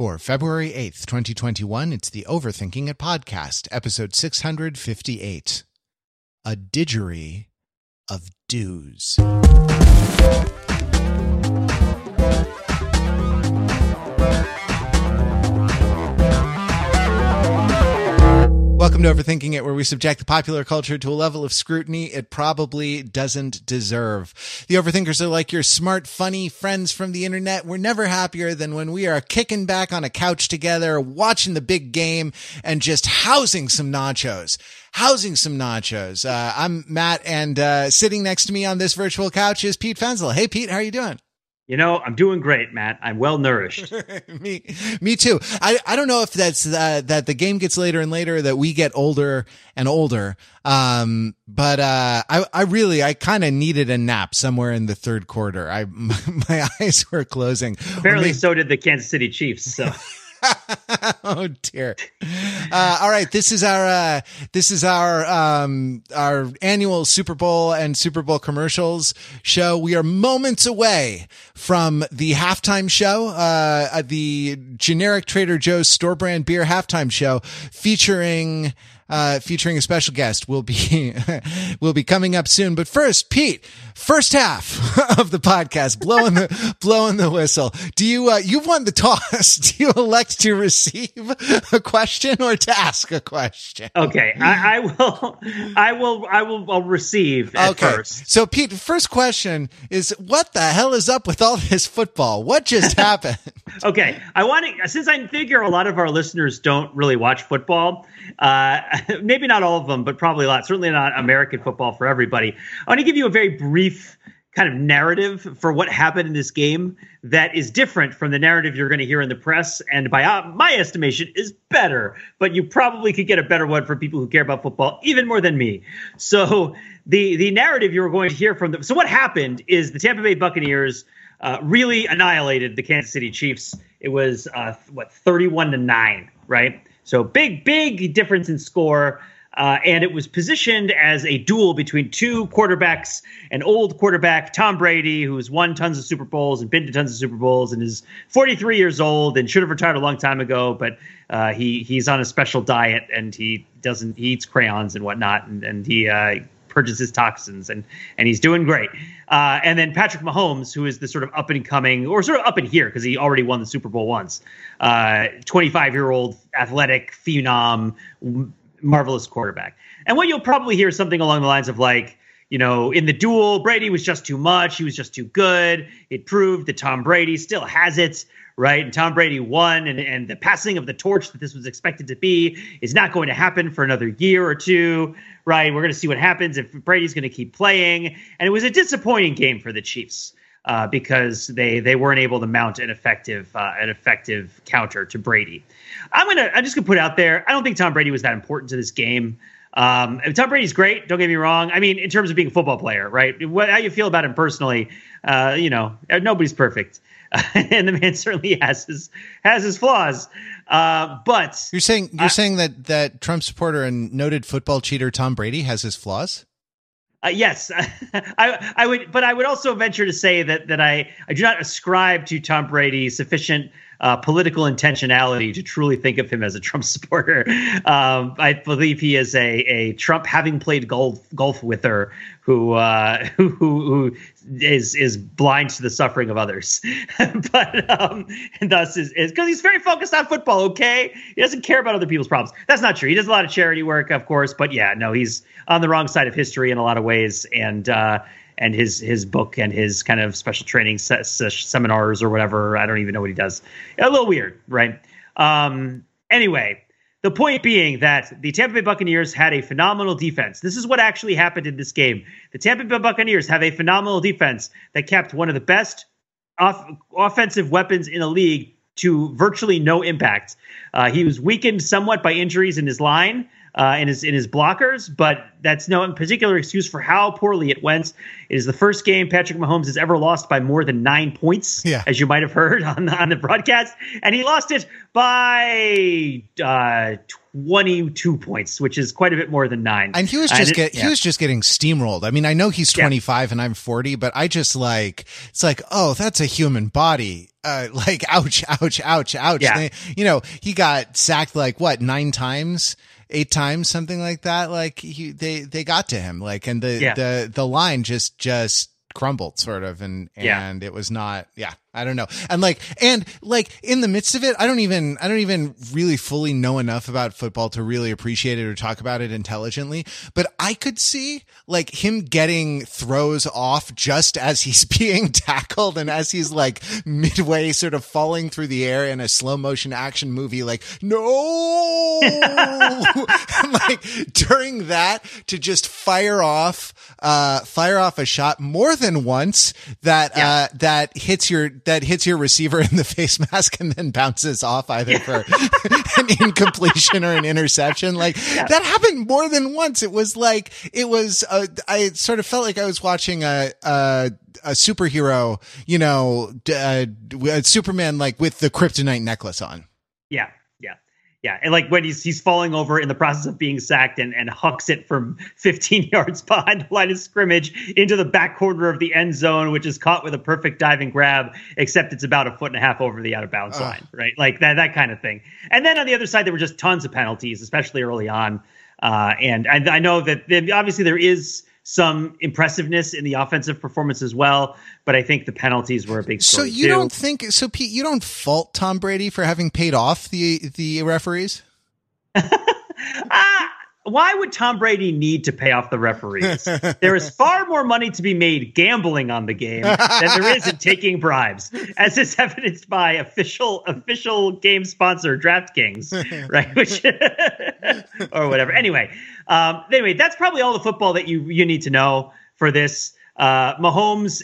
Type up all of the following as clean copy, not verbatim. For February 8th, 2021, it's the Overthinking It Podcast, episode 658, A Didgery of Dues. Welcome to Overthinking It, where we subject the popular culture to a level of scrutiny it probably doesn't deserve. The Overthinkers are like your smart, funny friends from the internet. We're never happier than when we are kicking back on a couch together, watching the big game, and just housing some nachos. I'm Matt, and sitting next to me on this virtual couch is Pete Fenzel. Hey, Pete, how are you doing? You know, I'm doing great, Matt. I'm well nourished. Me too. I don't know if that's that the game gets later and later, that we get older and older. I kind of needed a nap somewhere in the third quarter. My eyes were closing. Apparently, so did the Kansas City Chiefs. So. Oh dear. All right. This is our annual Super Bowl and Super Bowl commercials show. We are moments away from the halftime show, the generic Trader Joe's store brand beer halftime show featuring a special guest will be coming up soon. But first, Pete, first half of the podcast, blowing the whistle. Do you you've won the toss? Do you elect to receive a question or to ask a question? Okay, I'll receive at first. So, Pete, first question is: what the hell is up with all this football? What just happened? Okay, since I figure a lot of our listeners don't really watch football. Maybe not all of them, but probably a lot. Certainly not American football for everybody. I want to give you a very brief kind of narrative for what happened in this game that is different from the narrative you're going to hear in the press, and by my estimation is better, but you probably could get a better one for people who care about football even more than me. So the narrative you're going to hear from them. So what happened is the Tampa Bay Buccaneers really annihilated the Kansas City Chiefs. It was 31-9, right? So big difference in score, and it was positioned as a duel between two quarterbacks, an old quarterback, Tom Brady, who's won tons of Super Bowls and been to tons of Super Bowls and is 43 years old and should have retired a long time ago, but he's on a special diet and he eats crayons and whatnot, and he purges toxins, and he's doing great. And then Patrick Mahomes, who is the sort of up and coming, or sort of up in here because he already won the Super Bowl once, 25-year-old athletic phenom, marvelous quarterback. And what you'll probably hear is something along the lines of like, you know, in the duel, Brady was just too much. He was just too good. It proved that Tom Brady still has it, right? And Tom Brady won, and the passing of the torch that this was expected to be is not going to happen for another year or two, right? We're going to see what happens if Brady's going to keep playing. And it was a disappointing game for the Chiefs because they weren't able to mount an effective counter to Brady. I'm just going to put it out there. I don't think Tom Brady was that important to this game. Tom Brady's great. Don't get me wrong. I mean, in terms of being a football player, right? How you feel about him personally, you know, nobody's perfect. And the man certainly has his flaws. But you're saying that Trump supporter and noted football cheater Tom Brady has his flaws. Yes, I would. But I would also venture to say that I do not ascribe to Tom Brady sufficient political intentionality to truly think of him as a Trump supporter. I believe he is a Trump, having played golf with her, who is blind to the suffering of others, but and thus is because he's very focused on football. Okay, he doesn't care about other people's problems. That's not true. He does a lot of charity work, of course, but yeah, no, he's on the wrong side of history in a lot of ways, and his book and his kind of special training seminars or whatever. I don't even know what he does. A little weird, right? Anyway, the point being that the Tampa Bay Buccaneers had a phenomenal defense. This is what actually happened in this game. The Tampa Bay Buccaneers have a phenomenal defense that kept one of the best offensive weapons in the league to virtually no impact. He was weakened somewhat by injuries in his line. in his blockers, but that's no particular excuse for how poorly it went. It is the first game Patrick Mahomes has ever lost by more than 9 points, as you might have heard on the broadcast, and he lost it by 22 points, which is quite a bit more than 9. And he was just getting steamrolled. I mean, I know he's 25 and I'm 40, but I just it's like, that's a human body. Like, ouch, ouch, ouch, ouch. Yeah. He got sacked 8 times, something like that. Like they got to him, and the line just crumbled sort of. And it was not, I don't know. And in the midst of it, I don't even really fully know enough about football to really appreciate it or talk about it intelligently, but I could see him getting throws off just as he's being tackled. And as he's midway sort of falling through the air in a slow motion action movie, no, and, during that to just fire off a shot more than once that hits your receiver in the face mask and then bounces off either for an incompletion or an interception. That happened more than once. It was I sort of felt like I was watching a superhero, Superman, with the kryptonite necklace on. Yeah. Yeah, and when he's falling over in the process of being sacked and hucks it from 15 yards behind the line of scrimmage into the back corner of the end zone, which is caught with a perfect dive and grab, except it's about 1.5 feet over the out-of-bounds line, right? That kind of thing. And then on the other side, there were just tons of penalties, especially early on. And I know that obviously there is some impressiveness in the offensive performance as well, but I think the penalties were a big story. So Pete, you don't fault Tom Brady for having paid off the referees? Why would Tom Brady need to pay off the referees? There is far more money to be made gambling on the game than there is in taking bribes, as is evidenced by official game sponsor DraftKings, right? Which or whatever. Anyway, that's probably all the football that you need to know for this. Mahomes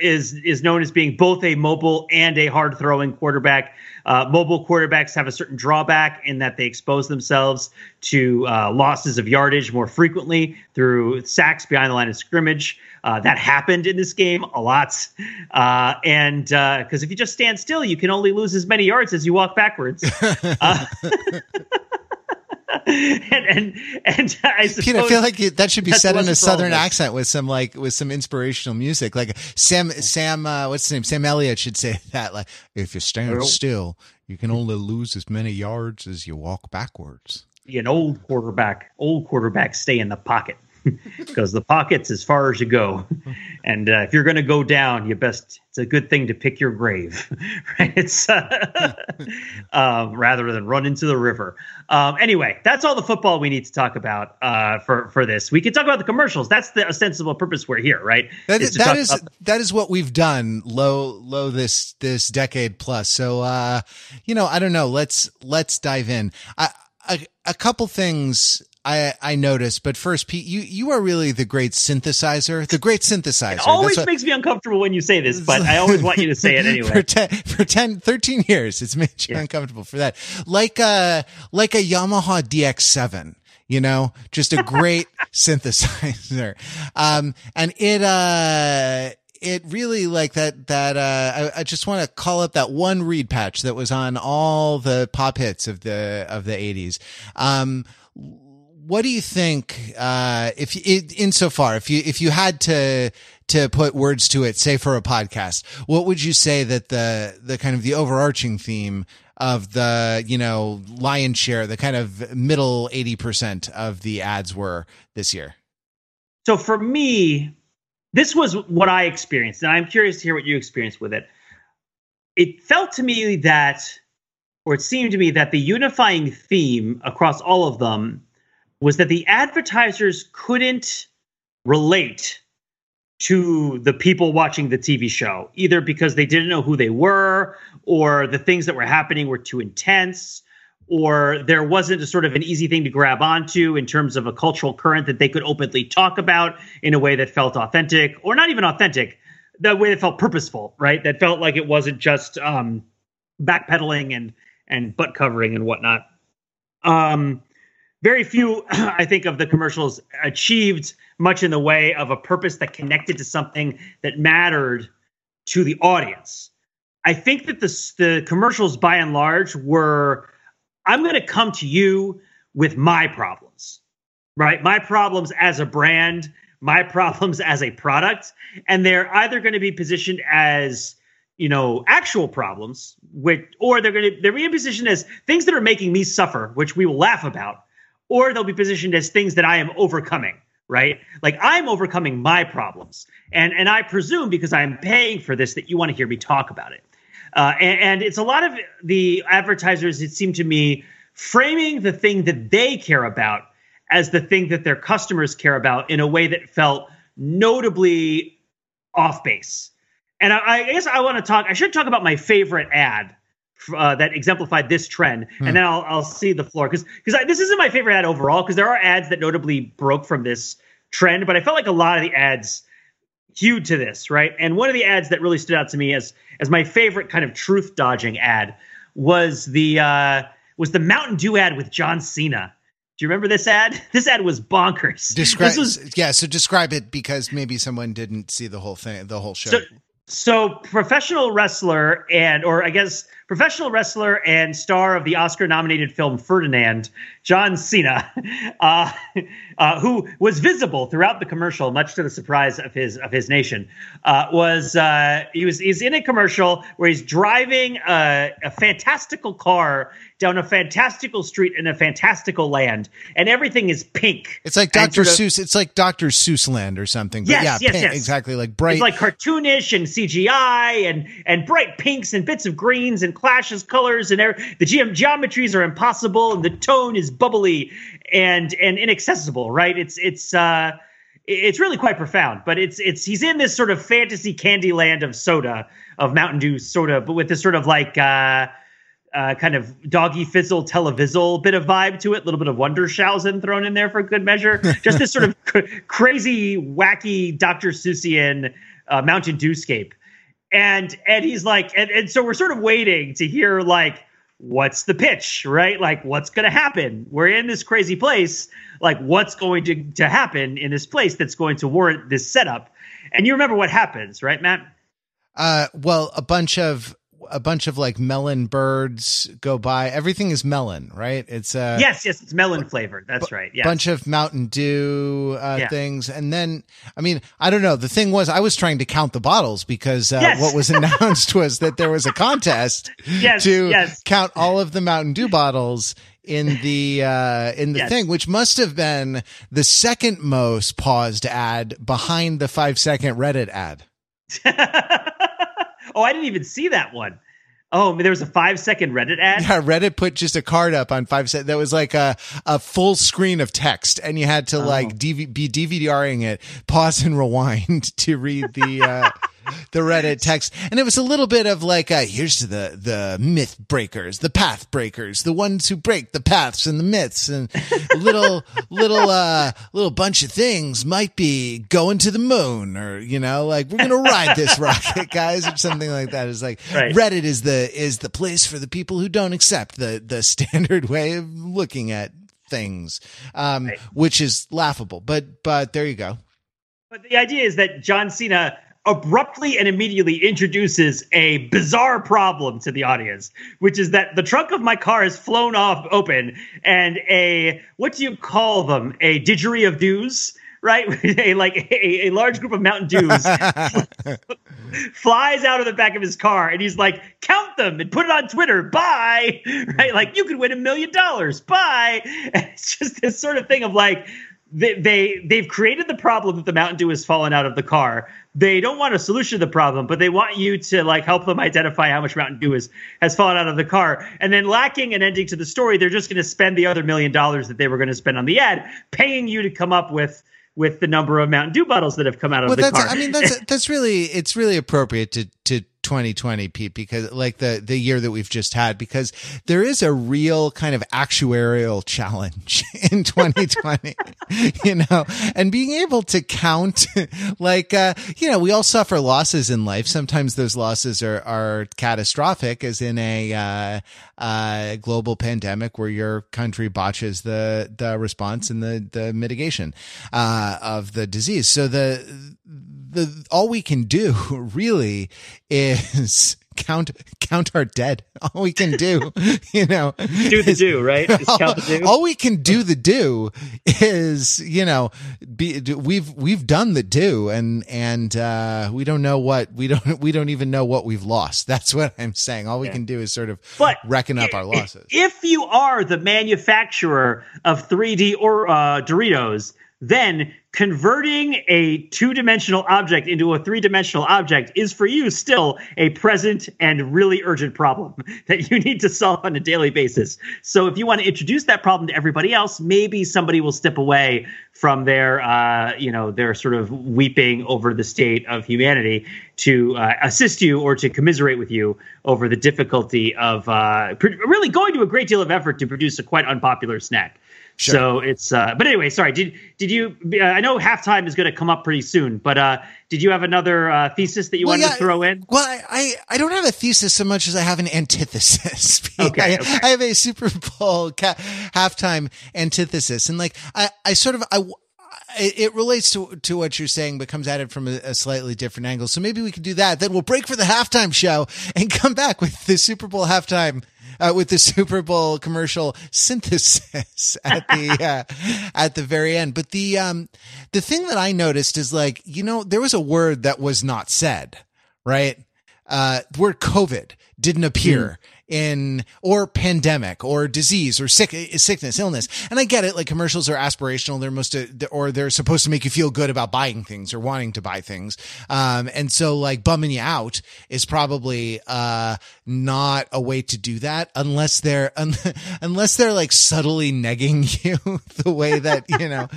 is known as being both a mobile and a hard-throwing quarterback. Mobile quarterbacks have a certain drawback in that they expose themselves to losses of yardage more frequently through sacks behind the line of scrimmage. That happened in this game a lot. And because if you just stand still, you can only lose as many yards as you walk backwards. And I suppose, Pete, I feel like that should be said in a southern accent with some inspirational music. Sam Elliott should say that. If you stand still, you can only lose as many yards as you walk backwards. Be an old quarterback. Old quarterbacks stay in the pocket because the pocket's as far as you go. And if you're going to go down, it's a good thing to pick your grave, right? It's rather than run into the river. Anyway, that's all the football we need to talk about for this. We can talk about the commercials. That's the ostensible purpose we're here, right? That is what we've done low this decade plus. So I don't know. Let's dive in. A couple things I noticed, but first, Pete, you are really the great synthesizer. It always makes me uncomfortable when you say this, but I always want you to say it anyway. For 13 years, it's made you uncomfortable for that. Like a Yamaha DX7, just a great synthesizer. And it, it really I just want to call up that one reed patch that was on all the pop hits of the 80s. What do you think, if you had to put words to it, say for a podcast, what would you say that the kind of the overarching theme of the, lion's share, the kind of middle 80% of the ads were this year? So for me, this was what I experienced, and I'm curious to hear what you experienced with it. It felt to me that the unifying theme across all of them was that the advertisers couldn't relate to the people watching the TV show, either because they didn't know who they were, or the things that were happening were too intense, or there wasn't a sort of an easy thing to grab onto in terms of a cultural current that they could openly talk about in a way that felt authentic, or not even authentic, the way that felt purposeful, right? That felt like it wasn't just backpedaling and butt covering and whatnot. Very few, I think, of the commercials achieved much in the way of a purpose that connected to something that mattered to the audience. I think that the commercials, by and large, were, I'm going to come to you with my problems, right? My problems as a brand, my problems as a product. And they're either going to be positioned as, you know, actual problems, which, or they're being positioned as things that are making me suffer, which we will laugh about. Or they'll be positioned as things that I am overcoming, right? Like, I'm overcoming my problems. And I presume, because I'm paying for this, that you want to hear me talk about it. And it's a lot of the advertisers, it seemed to me, framing the thing that they care about as the thing that their customers care about in a way that felt notably off base. And I guess I want to talk, I should talk about my favorite ad that exemplified this trend, and then I'll see the floor, because this isn't my favorite ad overall, because there are ads that notably broke from this trend, but I felt like a lot of the ads hewed to this, right? And one of the ads that really stood out to me as my favorite kind of truth dodging ad was the Mountain Dew ad with John Cena. Do you remember this ad? This ad was bonkers. So describe it, because maybe someone didn't see the whole thing, the whole show. So professional wrestler and star of the Oscar-nominated film Ferdinand, John Cena, who was visible throughout the commercial, much to the surprise of his nation, he's in a commercial where he's driving a fantastical car down a fantastical street in a fantastical land, and everything is pink. It's like Dr. Seuss. It's like Dr. Seuss land or something. Yes, pink. Exactly. Like bright. It's like cartoonish and CGI and bright pinks and bits of greens and clashes colors, and the geometries are impossible and the tone is bubbly and inaccessible. Right? It's really quite profound. But he's in this sort of fantasy candy land of Mountain Dew soda, but with this sort of like. Kind of doggy fizzle, televizzle bit of vibe to it, a little bit of Wundershausen thrown in there for good measure. Just this sort of crazy, wacky Dr. Seussian Mountain Dewscape. And he's like, and so we're sort of waiting to hear, like, what's the pitch, right? Like, what's going to happen? We're in this crazy place. Like, what's going to happen in this place that's going to warrant this setup? And you remember what happens, right, Matt? Well, a bunch of like melon birds go by. Everything is melon, right? It's it's melon flavored. That's right. Yeah. Bunch of Mountain Dew things. And then, I mean, I don't know. The thing was, I was trying to count the bottles because what was announced was that there was a contest to count all of the Mountain Dew bottles in the thing, which must have been the second most paused ad behind the 5-second Reddit ad. Oh, I didn't even see that one. Oh, there was a 5-second Reddit ad? Yeah, Reddit put just a card up on 5 seconds. That was like a full screen of text, and you had to be DVDing it, pause and rewind to read the Reddit text. And it was a little bit of like, here's to the myth breakers, the path breakers, the ones who break the paths and the myths, and little bunch of things might be going to the moon, or, you know, like, we're going to ride this rocket, guys, or something like that. It's like, right. Reddit is the place for the people who don't accept the standard way of looking at things, which is laughable, but there you go. But the idea is that John Cena abruptly and immediately introduces a bizarre problem to the audience, which is that the trunk of my car is flown off open, and a, what do you call them? A didgery of dews, right? a large group of Mountain Dews flies out of the back of his car, and he's like, count them and put it on Twitter. Bye. Right? Like, you could win $1 million. Bye. And it's just this sort of thing of like, They've created the problem that the Mountain Dew has fallen out of the car. They don't want a solution to the problem, but they want you to like help them identify how much Mountain Dew has fallen out of the car. And then, lacking an ending to the story, they're just going to spend the other $1 million that they were going to spend on the ad, paying you to come up with the number of Mountain Dew bottles that have come out of the car. I mean, that's really appropriate to 2020, Pete, because like the year that we've just had, because there is a real kind of actuarial challenge in 2020, you know, and being able to count like, you know, we all suffer losses in life. Sometimes those losses are catastrophic, as in a global pandemic where your country botches the response and the mitigation of the disease. So the all we can do really is count our dead. All we can do, you know, is, you know, we've done the do, and we don't know what we don't even know what we've lost. That's what I'm saying. All we can do is sort of reckon up our losses. If you are the manufacturer of 3D or Doritos, then converting a two-dimensional object into a three-dimensional object is for you still a present and really urgent problem that you need to solve on a daily basis. So if you want to introduce that problem to everybody else, maybe somebody will step away from their, you know, their sort of weeping over the state of humanity to assist you or to commiserate with you over the difficulty of really going to a great deal of effort to produce a quite unpopular snack. Sure. So it's but anyway, sorry, did you I know halftime is going to come up pretty soon, but did you have another thesis that you wanted to throw in? Well, I don't have a thesis so much as I have an antithesis. Okay. I have a Super Bowl halftime antithesis, and like I it relates to what you're saying, but comes at it from a slightly different angle. So maybe we could do that. Then we'll break for the halftime show and come back with the Super Bowl halftime with the Super Bowl commercial synthesis at the at the very end. But the thing that I noticed is, like, you know, there was a word that was not said, right? The word COVID didn't appear in, or pandemic, or disease, or sickness, illness. And I get it. Like, commercials are aspirational. They're supposed to make you feel good about buying things or wanting to buy things. And so, like, bumming you out is probably not a way to do that, unless they're unless they're like subtly negging you the way that, you know,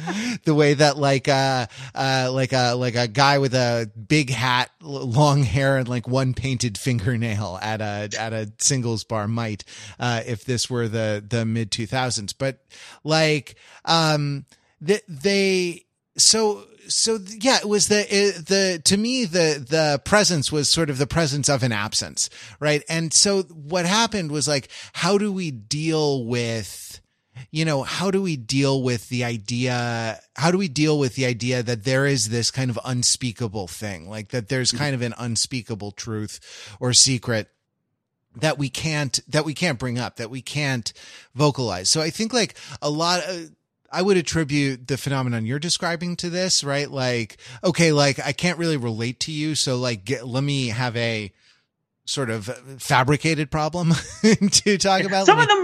the way that like a guy with a big hat, long hair, and like one painted fingernail at a singles bar might, if this were the mid 2000s, but like, it was to me, the presence was sort of the presence of an absence. Right. And so what happened was, like, how do we deal with the idea that there is this kind of unspeakable thing, like that there's kind of an unspeakable truth or secret that we can't bring up, that we can't vocalize. So I think, like, I would attribute the phenomenon you're describing to this, right? Like, okay, like, I can't really relate to you, so like, let me have a sort of fabricated problem to talk about. Some of them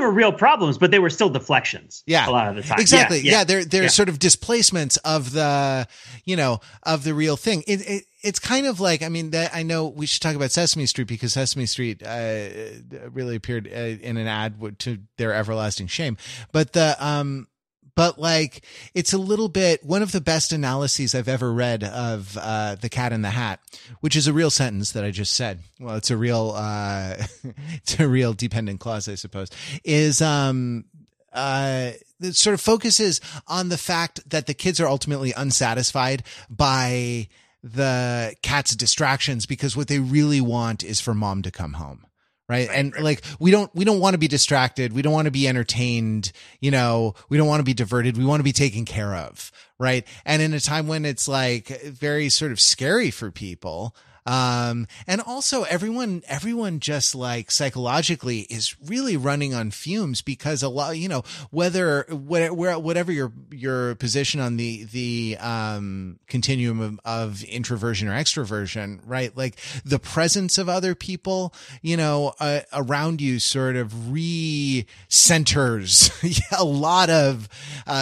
were real problems, but they were still deflections. Yeah, a lot of the time. Exactly. Yeah. They're sort of displacements of the, you know, of the real thing. It's kind of like, I mean, I know we should talk about Sesame Street, because Sesame Street really appeared in an ad to their everlasting shame. But but like, it's a little bit, one of the best analyses I've ever read of The Cat in the Hat, which is a real sentence that I just said. Well, it's a real it's a real dependent clause, I suppose, is it sort of focuses on the fact that the kids are ultimately unsatisfied by the cat's distractions, because what they really want is for mom to come home. Right. Like, we don't want to be distracted. We don't want to be entertained. You know, we don't want to be diverted. We want to be taken care of. Right. And in a time when it's like very sort of scary for people. And also everyone just, like, psychologically is really running on fumes, because a lot, you know, whatever your position on the continuum of introversion or extroversion, right? Like, the presence of other people, you know, around you sort of re-centers a lot of,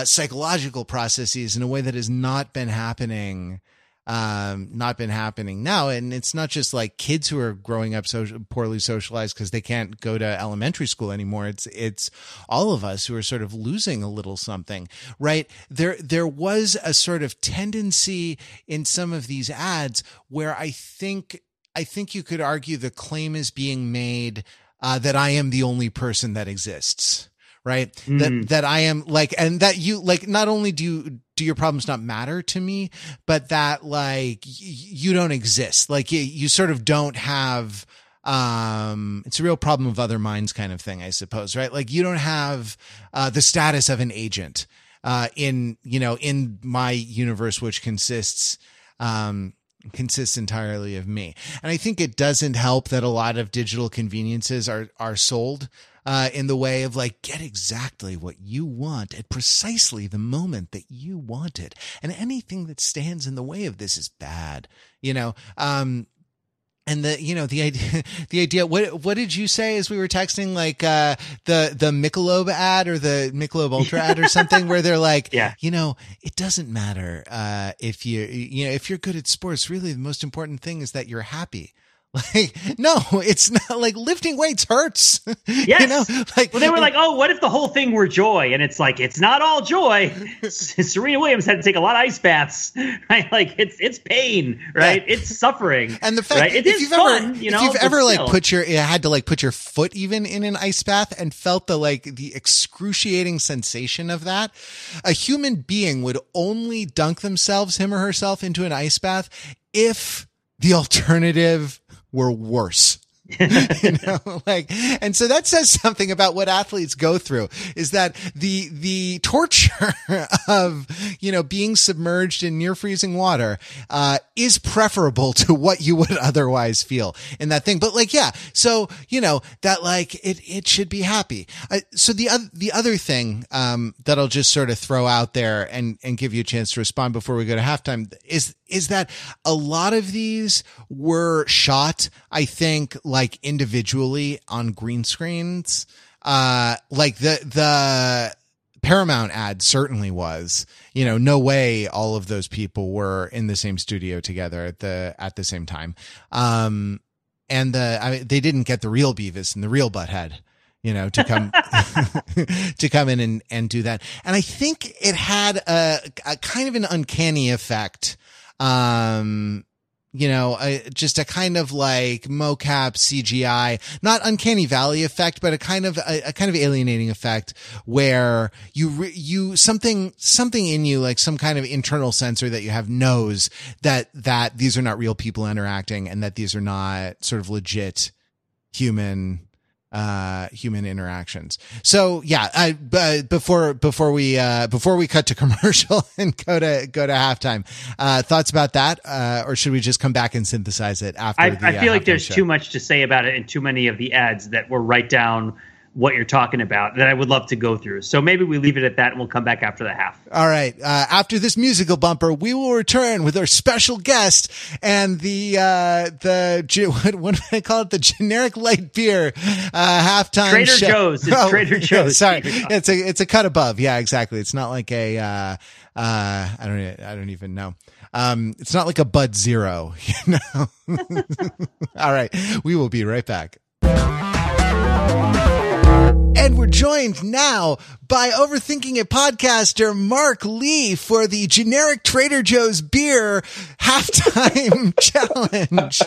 psychological processes in a way that has not been happening now. And it's not just like kids who are growing up poorly socialized because they can't go to elementary school anymore. It's all of us who are sort of losing a little something, right? There was a sort of tendency in some of these ads where I think I think you could argue the claim is being made that I am the only person that exists, right? That I am like, and that you like, not only do your problems not matter to me, but that like you don't exist. Like you sort of don't have, it's a real problem of other minds kind of thing, I suppose. Right. Like you don't have the status of an agent in my universe, which consists entirely of me. And I think it doesn't help that a lot of digital conveniences are sold in the way of like, get exactly what you want at precisely the moment that you want it. And anything that stands in the way of this is bad, and the idea, what did you say as we were texting, like, the Michelob ad or the Michelob Ultra ad or something where they're like, it doesn't matter. If you're good at sports, really the most important thing is that you're happy. Like, no, it's not like lifting weights hurts. Yes. They were like, oh, what if the whole thing were joy? And it's like, it's not all joy. Serena Williams had to take a lot of ice baths, right? Like it's pain, right? Yeah. It's suffering. And the fact, right? If you've ever put your foot even in an ice bath and felt the excruciating sensation of that, a human being would only dunk themselves, him or herself, into an ice bath if the alternative were worse, and so that says something about what athletes go through, is that the torture of, being submerged in near freezing water, is preferable to what you would otherwise feel in that thing. But it should be happy. So the other thing, that I'll just sort of throw out there and give you a chance to respond before we go to halftime is that a lot of these were shot, I think, like individually on green screens. Like the Paramount ad certainly was, no way all of those people were in the same studio together at the same time. And they didn't get the real Beavis and the real Butthead, to come in and do that. And I think it had a kind of an uncanny effect. Just a kind of like mocap CGI, not uncanny valley effect, but a kind of alienating effect where you something in you, like some kind of internal sensor that you have, knows that these are not real people interacting and that these are not sort of legit human interactions. So before we cut to commercial and go to halftime, thoughts about that, or should we just come back and synthesize it after? I feel like there's too much to say about it and too many of the ads that were right down what you're talking about that I would love to go through. So maybe we leave it at that and we'll come back after the half. All right. After this musical bumper, we will return with our special guest and what do I call it? The generic light beer, halftime Trader show. Joe's. It's Trader Joe's. Sorry. It's a cut above. Yeah, exactly. It's not like a, I don't even know. It's not like a Bud Zero, All right. We will be right back. And we're joined now by Overthinking It podcaster Mark Lee for the generic Trader Joe's beer halftime challenge.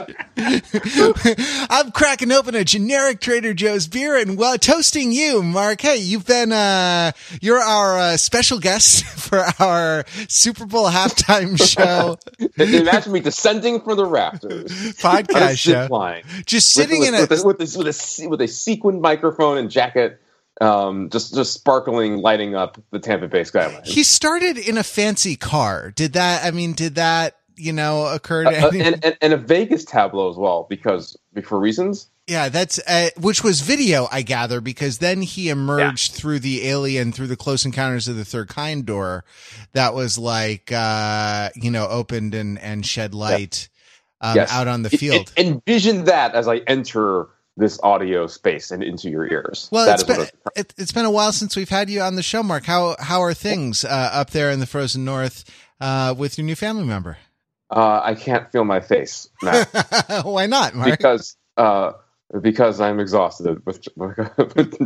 I'm cracking open a generic Trader Joe's beer and toasting you, Mark. Hey, you're our special guest for our Super Bowl halftime show. Imagine me descending from the rafters podcast show, line, just sitting with a sequined microphone and jacket. Just sparkling, lighting up the Tampa Bay skyline. He started in a fancy car. Did that occur to anyone? And a Vegas tableau as well, because for reasons. Yeah, that's which was video, I gather, because then he emerged through the Close Encounters of the Third Kind door that was like opened and shed light out on the field. Envision that as I enter this audio space and into your ears. Well, it's been a while since we've had you on the show, Mark. How are things up there in the frozen north with your new family member? I can't feel my face now. Why not, Mark? Because I'm exhausted with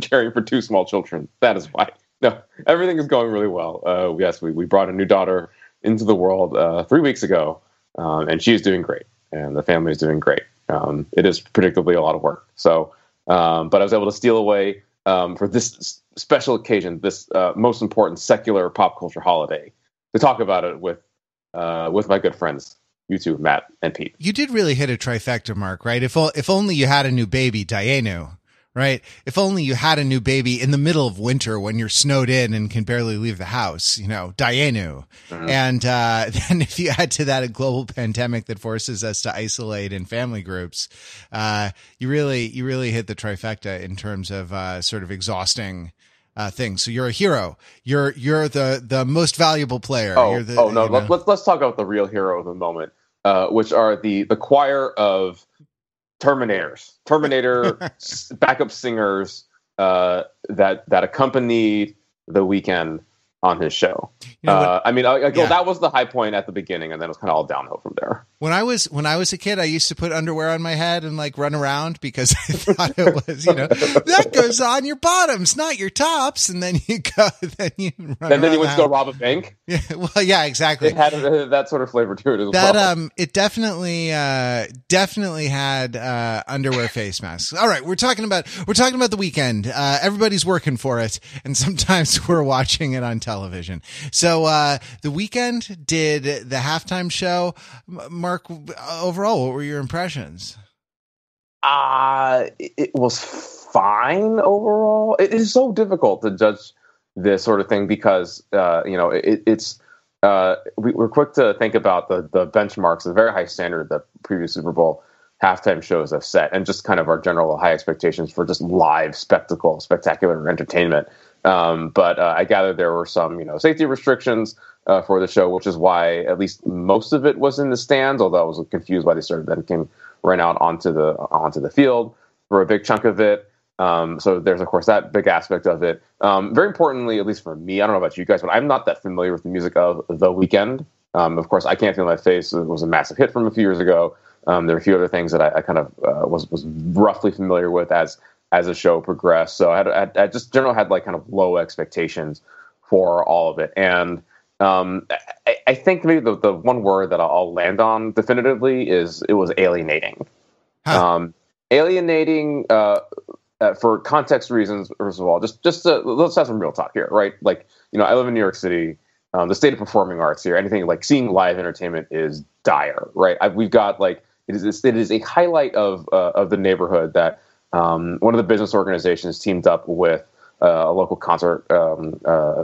caring for two small children. That is why. No, everything is going really well. We brought a new daughter into the world 3 weeks ago, and she's doing great, and the family is doing great. It is predictably a lot of work. So, but I was able to steal away for this special occasion, this most important secular pop culture holiday, to talk about it with my good friends, U2, Matt, and Pete. You did really hit a trifecta, Mark, right? If only you had a new baby, Dianu, right? If only you had a new baby in the middle of winter when you're snowed in and can barely leave the house, you know, Dianu. Mm-hmm. And then if you add to that a global pandemic that forces us to isolate in family groups, you really hit the trifecta in terms of sort of exhausting things. So you're a hero. You're the most valuable player. Let's talk about the real hero of the moment, which are the choir of Terminator backup singers that accompanied The Weeknd on his show. You know, that was the high point at the beginning, and then it was kind of all downhill from there. When I was a kid, I used to put underwear on my head and like run around because I thought it was, you know, that goes on your bottoms, not your tops. And then you go, then you went to go rob a bank. Yeah, well, yeah, exactly. It had that sort of flavor to it as well. That it definitely had underwear face masks. All right, we're talking about The Weeknd. Everybody's working for it, and sometimes we're watching it on television. So The Weeknd did the halftime show. Mark, overall, what were your impressions? It was fine overall. It is so difficult to judge this sort of thing because we're quick to think about the benchmarks, the very high standard that previous Super Bowl halftime shows have set, and just kind of our general high expectations for just live spectacle, spectacular entertainment. But I gather there were some, safety restrictions for the show, which is why at least most of it was in the stands. Although I was confused why they started then ran out onto the field for a big chunk of it. So there's of course that big aspect of it. Very importantly, at least for me, I don't know about you guys, but I'm not that familiar with the music of The Weeknd. Of course, I Can't Feel My Face was a massive hit from a few years ago. There are a few other things that I kind of was roughly familiar with as the show progressed. So I just generally had like kind of low expectations for all of it. And I think maybe the one word that I'll land on definitively is it was alienating. Huh. Alienating for context reasons, first of all, just let's have some real talk here, right? Like, I live in New York City, the state of performing arts here, anything like seeing live entertainment is dire, right? We've got like, it is a highlight of the neighborhood that one of the business organizations teamed up with a local concert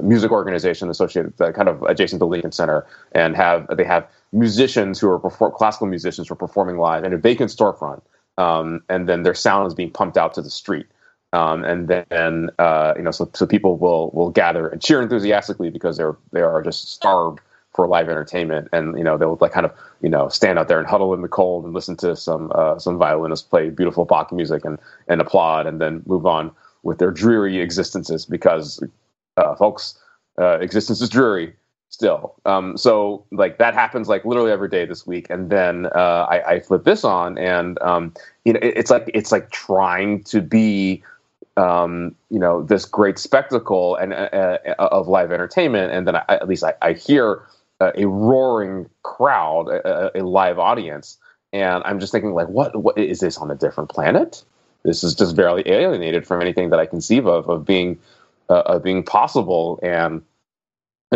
music organization associated, kind of adjacent to Lincoln Center, and they have musicians who are classical musicians who are performing live in a vacant storefront, and then their sound is being pumped out to the street, and then so people will gather and cheer enthusiastically because they are just starved for live entertainment, and they'll like kind of stand out there and huddle in the cold and listen to some violinists play beautiful Bach music and applaud, and then move on with their dreary existences because folks, existence is dreary still. So like that happens like literally every day this week, and then I flip this on, and it's like trying to be this great spectacle and of live entertainment, and then I hear a roaring crowd, a live audience, and I'm just thinking, like, what is this on a different planet? This is just barely alienated from anything that I conceive of being possible and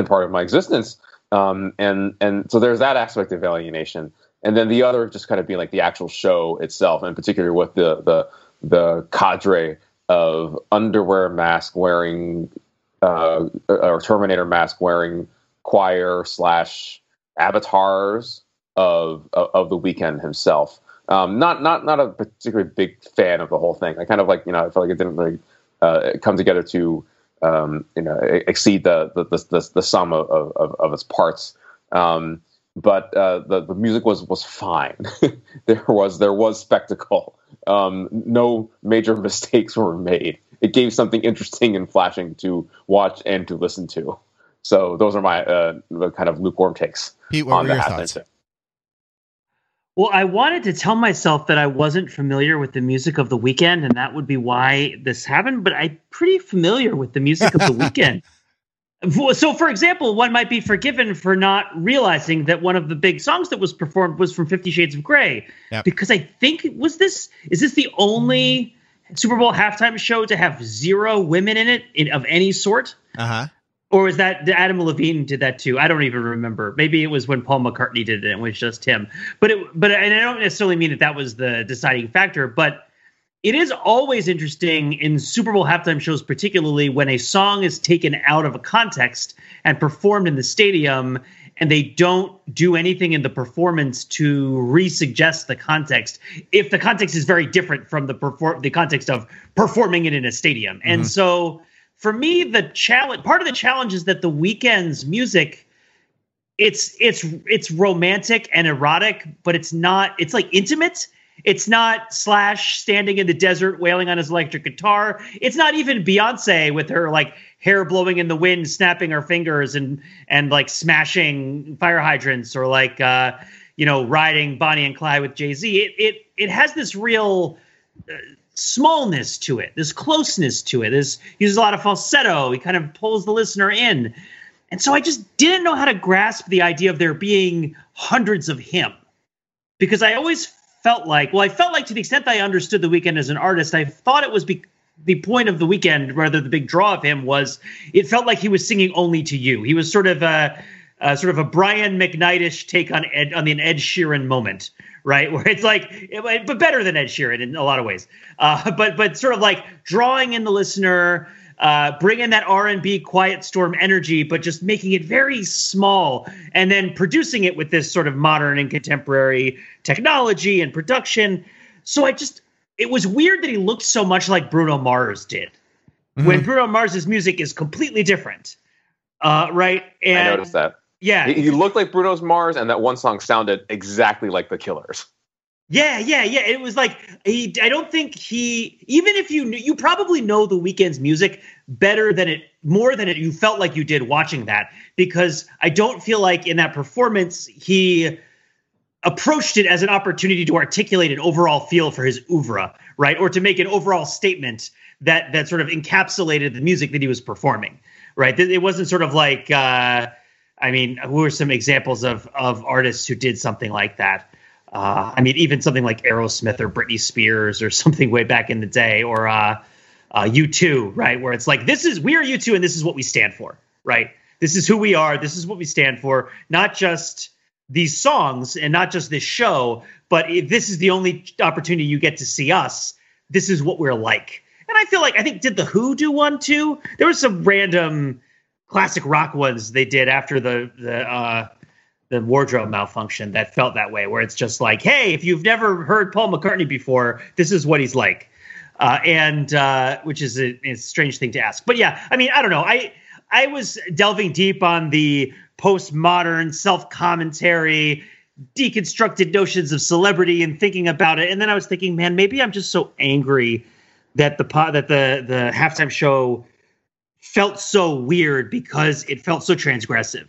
part of my existence. And so there's that aspect of alienation, and then the other just kind of being like the actual show itself, in particular with the cadre of underwear mask wearing or Terminator mask wearing choir / avatars of The Weeknd himself. Not a particularly big fan of the whole thing. I kind of like, I felt like it didn't really come together to exceed the sum of its parts. But the music was fine. There was spectacle. No major mistakes were made. It gave something interesting and flashing to watch and to listen to. So those are my kind of lukewarm takes. Pete, what were your thoughts? Well, I wanted to tell myself that I wasn't familiar with the music of The Weeknd, and that would be why this happened. But I'm pretty familiar with the music of The Weeknd. So, for example, one might be forgiven for not realizing that one of the big songs that was performed was from 50 Shades of Grey. Yep. Because I think, is this the only Super Bowl halftime show to have zero women in it of any sort? Uh-huh. Or is that Adam Levine did that too? I don't even remember. Maybe it was when Paul McCartney did it and it was just him. But I don't necessarily mean that was the deciding factor, but it is always interesting in Super Bowl halftime shows, particularly when a song is taken out of a context and performed in the stadium and they don't do anything in the performance to re-suggest the context, if the context is very different from the context of performing it in a stadium. Mm-hmm. And so for me, part of the challenge is that The Weeknd's music, it's romantic and erotic, but it's like intimate. It's not Slash standing in the desert wailing on his electric guitar. It's not even Beyonce with her like hair blowing in the wind, snapping her fingers and like smashing fire hydrants or like riding Bonnie and Clyde with Jay-Z. It has this real smallness to it, this closeness to it. This uses a lot of falsetto. He kind of pulls the listener in, and so I just didn't know how to grasp the idea of there being hundreds of him, because I always felt like to the extent that I understood The Weeknd as an artist, I thought it was the point of The Weeknd, rather the big draw of him, was it felt like he was singing only to you. He was sort of a Brian McKnight-ish take on the Ed Sheeran moment, right? Where it's like, but better than Ed Sheeran in a lot of ways. But sort of like drawing in the listener, bringing that R&B Quiet Storm energy, but just making it very small and then producing it with this sort of modern and contemporary technology and production. So it was weird that he looked so much like Bruno Mars did, mm-hmm. when Bruno Mars's music is completely different. Right. And I noticed that. Yeah. He looked like Bruno Mars, and that one song sounded exactly like The Killers. Yeah. It was like, I don't think even if you knew, you probably know The Weeknd's music more than you felt like you did watching that, because I don't feel like in that performance, he approached it as an opportunity to articulate an overall feel for his oeuvre, right? Or to make an overall statement that sort of encapsulated the music that he was performing, right? It wasn't sort of like, who are some examples of artists who did something like that? Even something like Aerosmith or Britney Spears or something way back in the day, or U2, right? Where it's like, we are U2 and this is what we stand for, right? This is who we are. This is what we stand for. Not just these songs and not just this show, but if this is the only opportunity you get to see us, this is what we're like. And I think did The Who do one too? There was some random classic rock ones they did after the wardrobe malfunction that felt that way, where it's just like, hey, if you've never heard Paul McCartney before, this is what he's like. And which is a strange thing to ask. But yeah, I don't know. I was delving deep on the postmodern self-commentary, deconstructed notions of celebrity and thinking about it. And then I was thinking, man, maybe I'm just so angry that the halftime show felt so weird because it felt so transgressive.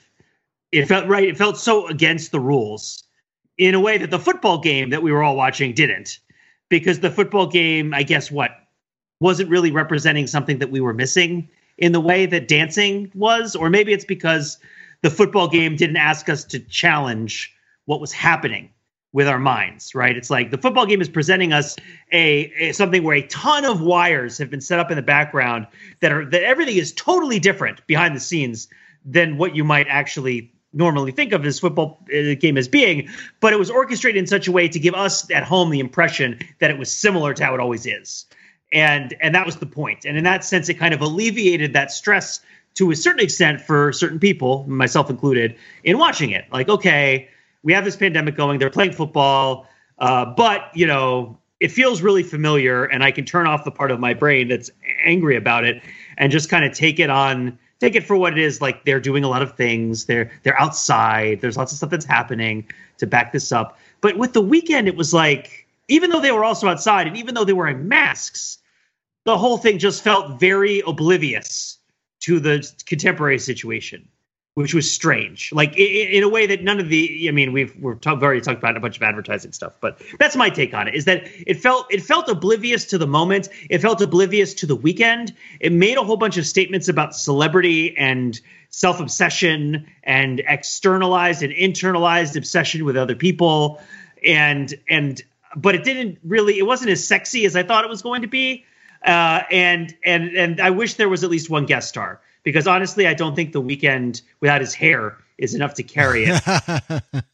It felt right. It felt so against the rules in a way that the football game that we were all watching didn't, because the football game, I guess, wasn't really representing something that we were missing in the way that dancing was. Or maybe it's because the football game didn't ask us to challenge what was happening with our minds, right? It's like the football game is presenting us something where a ton of wires have been set up in the background that everything is totally different behind the scenes than what you might actually normally think of this football game as being, but it was orchestrated in such a way to give us at home the impression that it was similar to how it always is. And that was the point. And in that sense, it kind of alleviated that stress to a certain extent for certain people, myself included, in watching it. Like, okay, we have this pandemic going, they're playing football, but, it feels really familiar, and I can turn off the part of my brain that's angry about it and just kind of take it for what it is. Like, they're doing a lot of things. They're outside. There's lots of stuff that's happening to back this up. But with The Weeknd, it was like, even though they were also outside and even though they were wearing masks, the whole thing just felt very oblivious to the contemporary situation, which was strange, like in a way that none of the, I mean, we've already talked about a bunch of advertising stuff, but that's my take on it, is that it felt oblivious to the moment. It felt oblivious to the weekend. It made a whole bunch of statements about celebrity and self-obsession and externalized and internalized obsession with other people. But it didn't really, it wasn't as sexy as I thought it was going to be. And I wish there was at least one guest star, because honestly, I don't think The Weeknd without his hair is enough to carry it,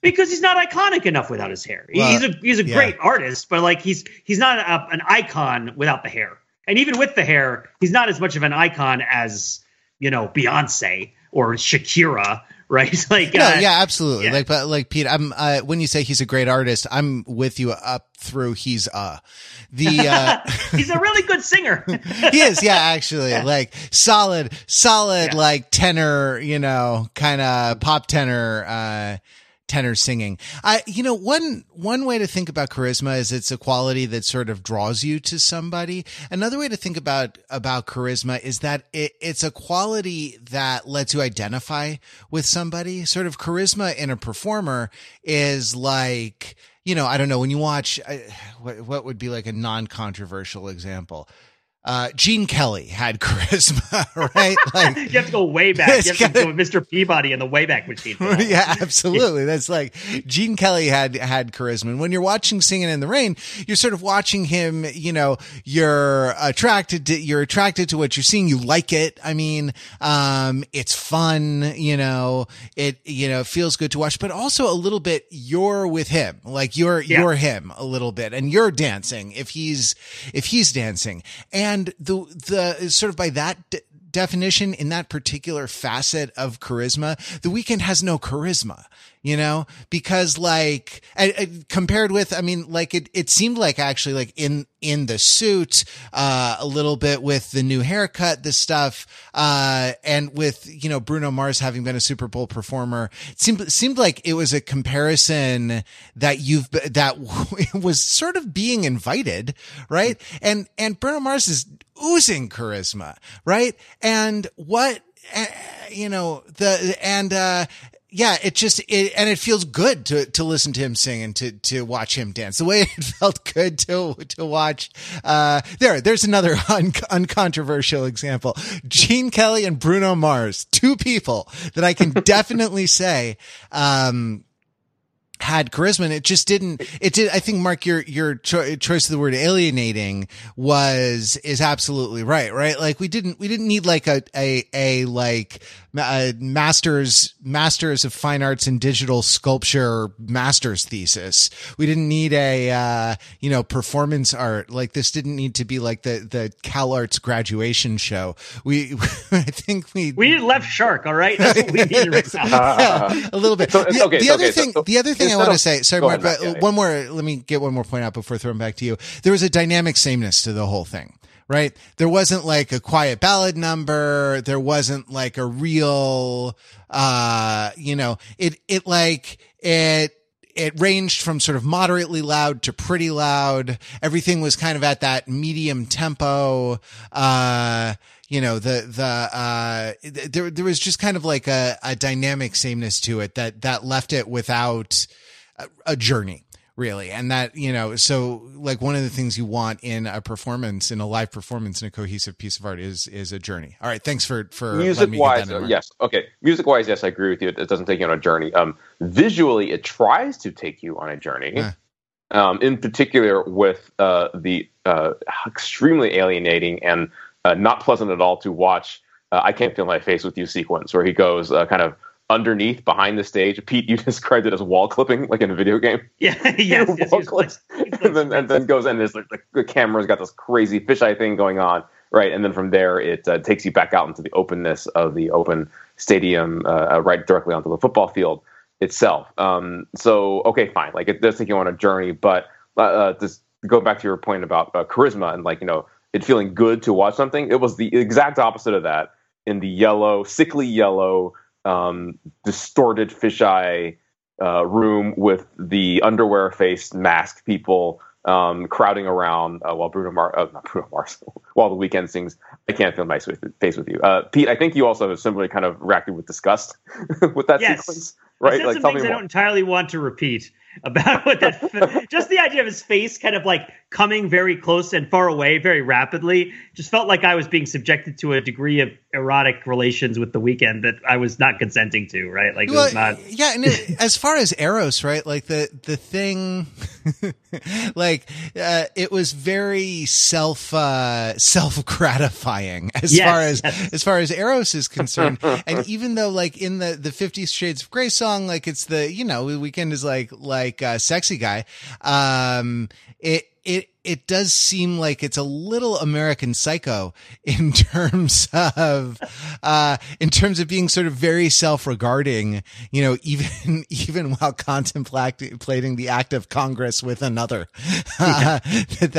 because he's not iconic enough without his hair. Well, he's a great artist, but like he's not an icon without the hair. And even with the hair, he's not as much of an icon as, you know, Beyonce or Shakira. Right. Like, no, yeah, absolutely. Yeah. Like, but like, Pete, I'm when you say he's a great artist, I'm with you up through he's a really good singer. He is. Yeah, actually, like solid, like tenor, you know, kind of pop tenor singing. One way to think about charisma is it's a quality that sort of draws you to somebody. Another way to think about charisma is that it's a quality that lets you identify with somebody. Sort of charisma in a performer is like, you know, I don't know, when you watch what would be like a non-controversial example. Gene Kelly had charisma, right? Like, you have to go way back. You have to go with Mr. Peabody and the Wayback Machine. Yeah, absolutely. Yeah. That's like Gene Kelly had charisma. And when you're watching Singing in the Rain, you're sort of watching him, you know, you're attracted to what you're seeing. You like it. I mean, it's fun, you know, it feels good to watch, but also a little bit you're with him, like you're him a little bit, and you're dancing if he's dancing. And the sort of by that definition, in that particular facet of charisma, The Weeknd has no charisma, you know, because like compared with, I mean, like it seemed like actually like in the suit, a little bit with the new haircut, this stuff, and with, you know, Bruno Mars having been a Super Bowl performer, it seemed like it was a comparison that was sort of being invited, right? And Bruno Mars is oozing charisma, right? And what, you know, and it feels good to listen to him sing and to watch him dance the way it felt good to watch. There's another uncontroversial example, Gene Kelly and Bruno Mars, two people that I can definitely say, had charisma. And it did. I think, Mark, your choice of the word alienating is absolutely right. Right. Like we didn't need like a masters of fine arts and digital sculpture master's thesis. We didn't need a, you know, performance art. Like this didn't need to be like the CalArts graduation show. I think we need Left Shark. All right. That's what we need right now. Yeah, a little bit. The other thing I want to say, sorry, Mark, but let me get one more point out before throwing back to you. There was a dynamic sameness to the whole thing, right? There wasn't like a quiet ballad number. There wasn't like a real, you know, it ranged from sort of moderately loud to pretty loud. Everything was kind of at that medium tempo. You know, there was just kind of like a dynamic sameness to it that left it without a journey, really. And that, you know, so like one of the things you want in a performance, in a live performance, in a cohesive piece of art is a journey. All right. Thanks for music wise. Yes. Okay. Music wise. Yes. I agree with you. It doesn't take you on a journey. Visually, it tries to take you on a journey. In particular with, the extremely alienating and, not pleasant at all to watch. I Can't Feel My Face With You sequence where he goes kind of underneath, behind the stage. Pete, you described it as wall clipping, like in a video game. Yeah, yes, wall clips. And then goes in. There's like the camera's got this crazy fisheye thing going on, right? And then from there, it takes you back out into the openness of the open stadium, right directly onto the football field itself. So okay, fine. Like it does take you on a journey, but just go back to your point about charisma and like, you know, it feeling good to watch something. It was the exact opposite of that in the sickly yellow, distorted fisheye room with the underwear-faced mask people crowding around while while The Weeknd sings "I Can't Feel My Face with You." Pete, I think you also have similarly kind of reacted with disgust with that sequence, right? I said like, tell me more. I don't entirely want to repeat about what that. Just the idea of his face kind of like coming very close and far away very rapidly just felt like I was being subjected to a degree of erotic relations with The Weeknd that I was not consenting to, right? Like, well, it was not. Yeah, and as far as Eros, right? Like the thing. Like it was very self gratifying as far as Eros is concerned. And even though like in the 50 Shades of Grey song, like it's the, you know, The Weeknd is like sexy guy. It does seem like it's a little American Psycho in terms of being sort of very self-regarding, you know, even while contemplating the act of Congress with another. The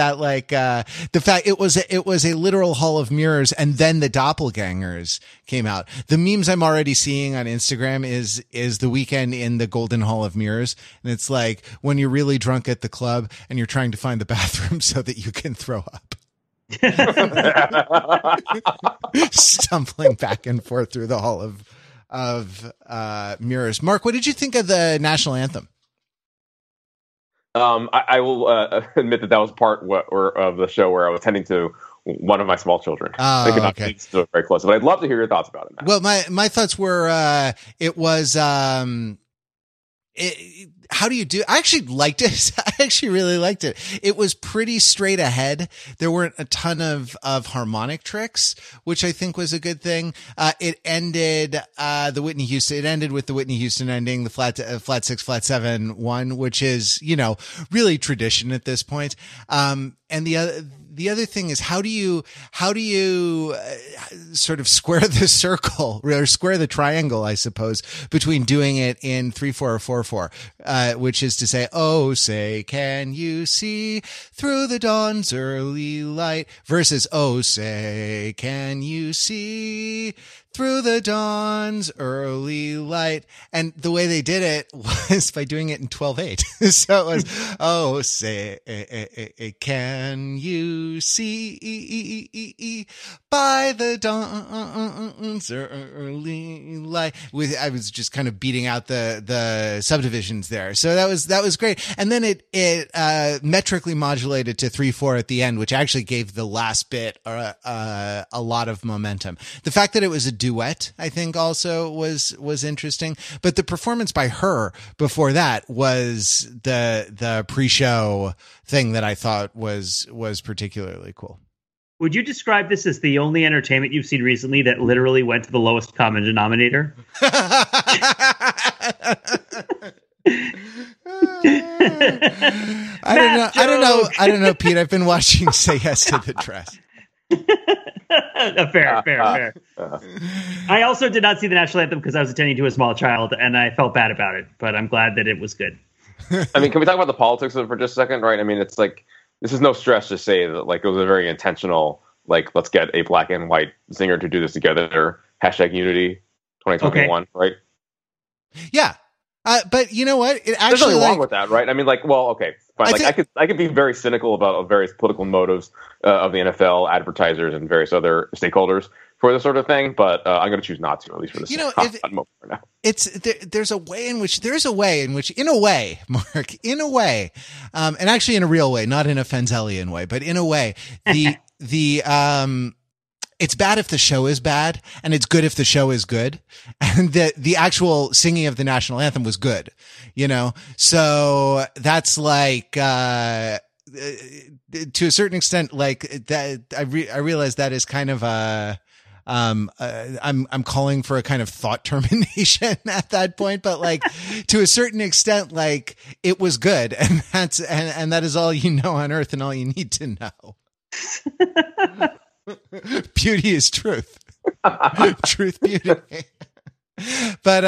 fact it was a literal hall of mirrors, and then the doppelgangers came out. The memes I'm already seeing on Instagram is The Weeknd in the golden hall of mirrors, and it's like when you're really drunk at the club and you're trying to find the bathroom so that you can throw up. Stumbling back and forth through the hall of mirrors. Mark, what did you think of the national anthem? I will admit that was part of the show where I was tending to one of my small children. Oh, okay. Still very close, but I'd love to hear your thoughts about it, Matt. Well, my thoughts were it was. How do you do? I actually liked it. I actually really liked it. It was pretty straight ahead. There weren't a ton of harmonic tricks, which I think was a good thing. It ended with the Whitney Houston ending, the flat 6, flat 7-1, which is, you know, really tradition at this point. And the other thing is, how do you sort of square the circle or square the triangle, I suppose, between doing it in 3/4 or 4/4, which is to say, oh, say, can you see through the dawn's early light, versus oh, say, can you see through the dawn's early light. And the way they did it was by doing it in 12/8. So it was, oh, say, can you see by the dawn's early light. I was just kind of beating out the subdivisions there. So that was great. And then it metrically modulated to 3/4 at the end, which actually gave the last bit a lot of momentum. The fact that it was a duet, I think, also was interesting, but the performance by her before that was the pre-show thing that I thought was particularly cool. Would you describe this as the only entertainment you've seen recently that literally went to the lowest common denominator? I don't know, Pete. I've been watching Say Yes to the Dress. Fair. I also did not see the national anthem because I was attending to a small child, and I felt bad about it, but I'm glad that it was good. I mean, can we talk about the politics of it for just a second, right? I mean, it's like, this is no stress to say that like it was a very intentional, like, let's get a black and white singer to do this together, #unity 2021, okay. Right? Yeah. But you know what? It actually, there's nothing wrong with that, right? I mean, like, well, okay, fine. I could be very cynical about various political motives of the NFL, advertisers, and various other stakeholders for this sort of thing, but I'm going to choose not to, at least for this. You know, moment right now. There's a way in which, Mark, and actually in a real way, not in a Fenzelian way, but in a way, it's bad if the show is bad, and it's good if the show is good. And the actual singing of the national anthem was good, you know? So that's like, to a certain extent, like that, I realize that is kind of a, I'm calling for a kind of thought termination at that point, but like to a certain extent, like it was good, and that is all you know on earth and all you need to know. Beauty is truth. Truth, beauty. But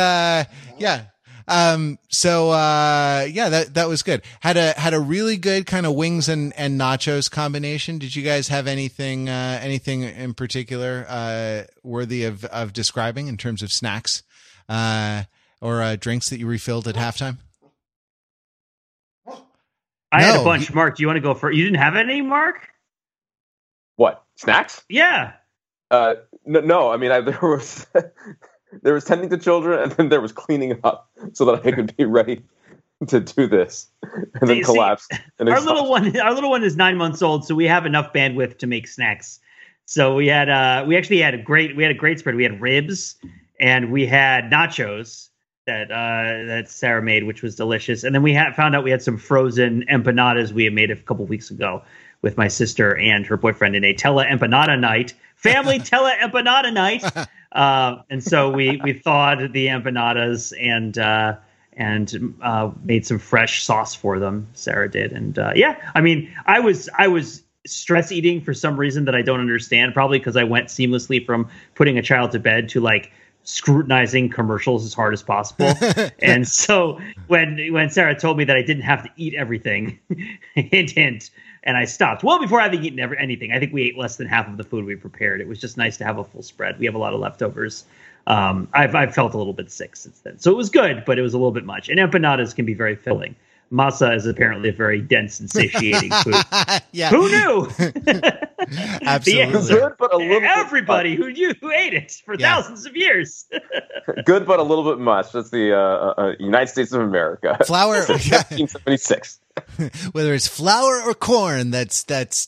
yeah. Yeah, that was good. Had a really good kind of wings and nachos combination. Did you guys have anything in particular worthy of describing in terms of snacks or drinks that you refilled at halftime? I had a bunch. Mark, do you want to go first? You didn't have any, Mark? What? Snacks? Yeah. No. I mean, there was there was tending to children, and then there was cleaning up so that I could be ready to do this, and then collapse. Our little one is 9 months old, so we have enough bandwidth to make snacks. So we had we had a great spread. We had ribs and we had nachos that Sarah made, which was delicious. And then we found out we had some frozen empanadas we had made a couple weeks ago with my sister and her boyfriend in a tele-empanada night, family tele-empanada night. And so we thawed the empanadas and made some fresh sauce for them. Sarah did. And I was stress eating for some reason that I don't understand, probably because I went seamlessly from putting a child to bed to like scrutinizing commercials as hard as possible. And so when Sarah told me that I didn't have to eat everything, hint, hint, and I stopped well before having eaten anything. I think we ate less than half of the food we prepared. It was just nice to have a full spread. We have a lot of leftovers. I've felt a little bit sick since then. So it was good, but it was a little bit much. And empanadas can be very filling. Masa is apparently a very dense and satiating food. Yeah. Who knew? Absolutely. Good, but a little Everybody bit who ate it for thousands of years. Good, but a little bit much. That's the United States of America. Flour. 1976. Whether it's flour or corn that's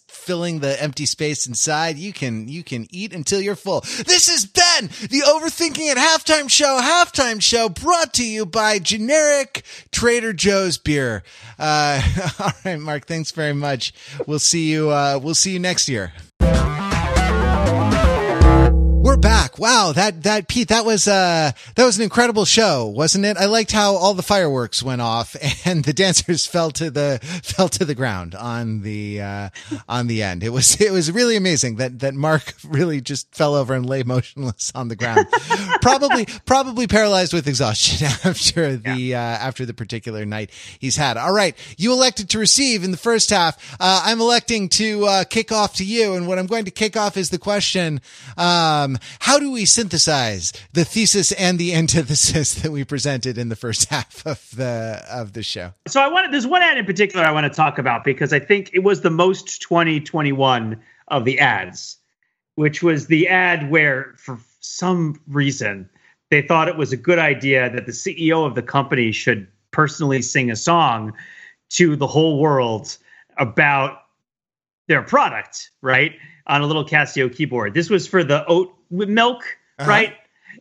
filling the empty space inside, you can eat until you're full. This has been the Overthinking It halftime show brought to you by generic Trader Joe's beer. All right, Mark, thanks very much. We'll see you next year. We're back. Wow, that Pete, that was an incredible show, wasn't it? I liked how all the fireworks went off and the dancers fell to the ground on the end. It was really amazing that Mark really just fell over and lay motionless on the ground, probably paralyzed with exhaustion after the particular night he's had. All right, you elected to receive in the first half. I'm electing to kick off to you, and what I'm going to kick off is the question. How do we synthesize the thesis and the antithesis that we presented in the first half of the show? So there's one ad in particular I want to talk about because I think it was the most 2021 of the ads, which was the ad where for some reason they thought it was a good idea that the CEO of the company should personally sing a song to the whole world about their product, right? On a little Casio keyboard. This was for the oat milk, right?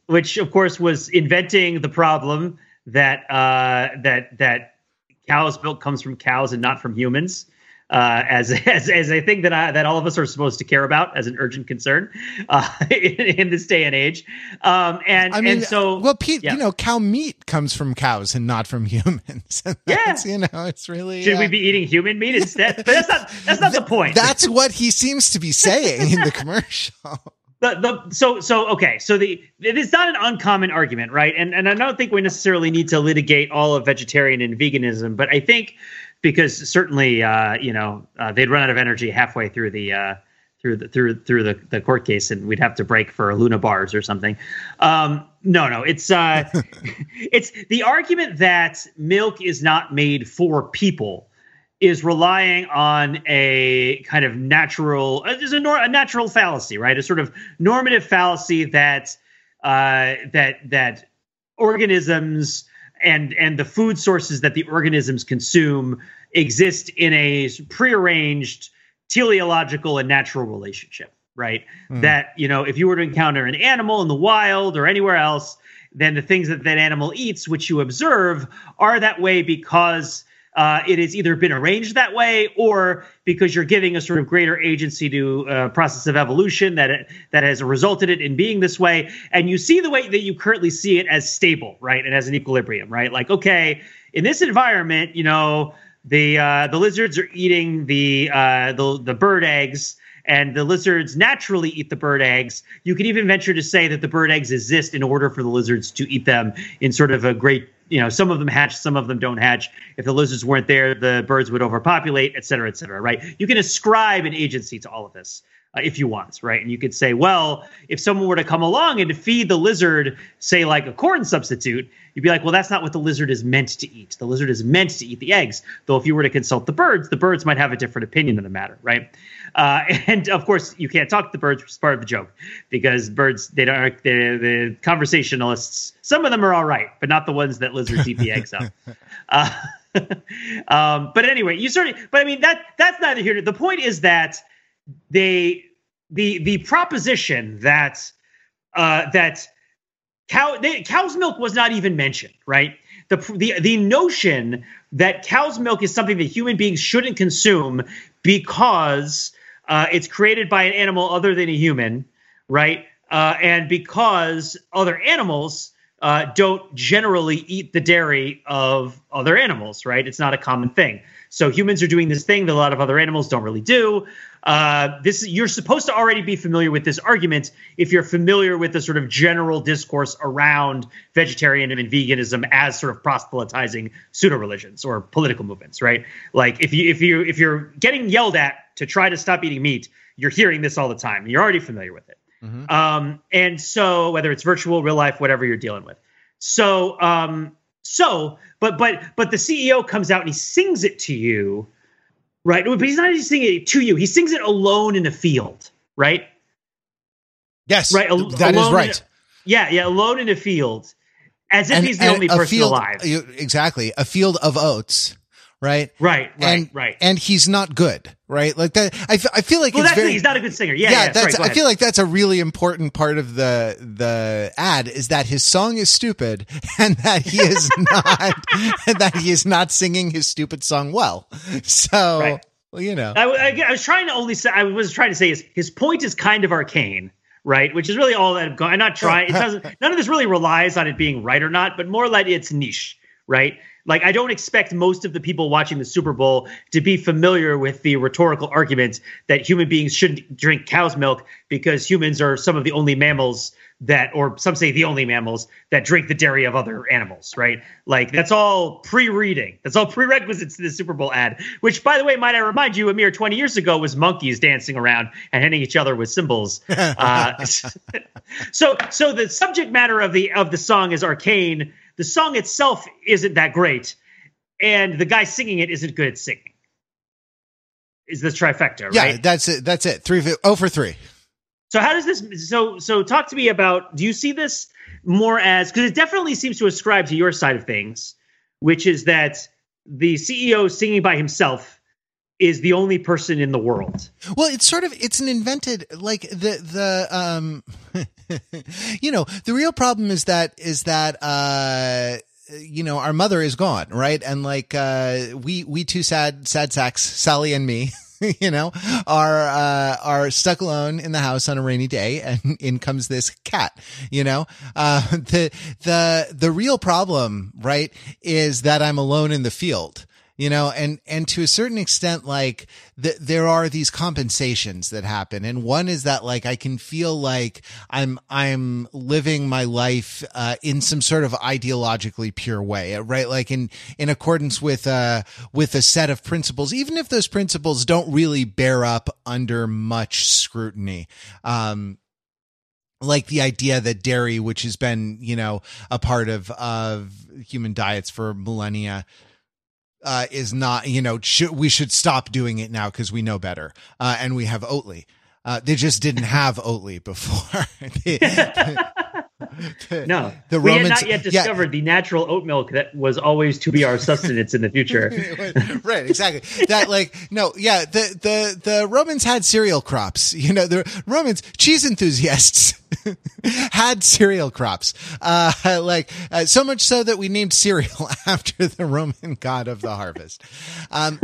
Which, of course, was inventing the problem that cow's milk comes from cows and not from humans, as a thing that all of us are supposed to care about as an urgent concern in this day and age. Pete, you know, cow meat comes from cows and not from humans. It's really. Should we be eating human meat instead? But that's not the point. That's what he seems to be saying in the commercial. It's not an uncommon argument, right? And I don't think we necessarily need to litigate all of vegetarian and veganism, but I think. Because certainly, they'd run out of energy halfway through the court case, and we'd have to break for Luna bars or something. It's it's the argument that milk is not made for people is relying on a kind of natural, a natural fallacy, right? A sort of normative fallacy that organisms. And the food sources that the organisms consume exist in a prearranged teleological and natural relationship, right? Mm. That, you know, if you were to encounter an animal in the wild or anywhere else, then the things that animal eats, which you observe, are that way because it has either been arranged that way or because you're giving a sort of greater agency to a process of evolution that has resulted it in being this way. And you see the way that you currently see it as stable, right? And as an equilibrium, right? Like, okay, in this environment, you know, the lizards are eating the bird eggs, and the lizards naturally eat the bird eggs. You could even venture to say that the bird eggs exist in order for the lizards to eat them in sort of a great, you know, some of them hatch, some of them don't hatch. If the lizards weren't there, the birds would overpopulate, et cetera, right? You can ascribe an agency to all of this. if you want, right? And you could say, well, if someone were to come along and to feed the lizard, say like a corn substitute, you'd be like, well, that's not what the lizard is meant to eat. The lizard is meant to eat the eggs. Though if you were to consult the birds might have a different opinion on the matter, right? And of course, you can't talk to the birds, which is part of the joke, because birds, they don't, the conversationalists, some of them are all right, but not the ones that lizards eat the eggs up. But anyway, you sort of, but I mean, that's neither here nor there. The point is that the proposition that cow's milk was not even mentioned, right? The notion that cow's milk is something that human beings shouldn't consume because it's created by an animal other than a human, right? And because other animals don't generally eat the dairy of other animals, right? It's not a common thing. So humans are doing this thing that a lot of other animals don't really do. You're supposed to already be familiar with this argument if you're familiar with the sort of general discourse around vegetarianism and veganism as sort of proselytizing pseudo-religions or political movements, right? Like if you're getting yelled at to try to stop eating meat, you're hearing this all the time. You're already familiar with it. Mm-hmm. And so whether it's virtual, real life, whatever you're dealing with. So, but the CEO comes out and he sings it to you, right? But he's not just singing it to you. He sings it alone in a field, right? Yes, right. That is right. Yeah, alone in a field, as if he's the only person alive. Exactly, a field of oats, right? Right. And he's not good, right? Like that. I feel like he's not a good singer. Yeah. That's right, I feel like that's a really important part of the ad, is that his song is stupid and that he is not singing his stupid song well. So, right. Well, you know, I was trying to say his point is kind of arcane, right? Which is really all that I'm not trying. It doesn't. None of this really relies on it being right or not, but more like it's niche, right? Like, I don't expect most of the people watching the Super Bowl to be familiar with the rhetorical argument that human beings shouldn't drink cow's milk because humans are some of the only mammals that, or some say the only mammals that drink the dairy of other animals, right? Like, that's all pre-reading. That's all prerequisites to the Super Bowl ad, which, by the way, might I remind you, a mere 20 years ago was monkeys dancing around and hitting each other with cymbals. So the subject matter of the song is arcane. The song itself isn't that great, and the guy singing it isn't good at singing. Is the trifecta, right? Yeah, that's it. 3 for 3. So how does this? So talk to me about. Do you see this more as, because it definitely seems to ascribe to your side of things, which is that the CEO singing by himself is the only person in the world. Well, it's an invented, like the you know, the real problem is that you know, our mother is gone, right? And like we two sad sacks, Sally and me, you know, are stuck alone in the house on a rainy day, and in comes this cat, you know. The real problem, right, is that I'm alone in the field. You know, and to a certain extent, like there are these compensations that happen. And one is that, like, I can feel like I'm living my life, in some sort of ideologically pure way, right? Like in accordance with a set of principles, even if those principles don't really bear up under much scrutiny. Like the idea that dairy, which has been, you know, a part of human diets for millennia, is not, you know, we should stop doing it now because we know better. And we have Oatly. They just didn't have Oatly before. The Romans had not yet discovered the natural oat milk that was always to be our sustenance in the future. Right, exactly. That, like, no, yeah, the Romans had cereal crops. You know, the Romans, cheese enthusiasts, had cereal crops. So much so that we named cereal after the Roman god of the harvest. I'm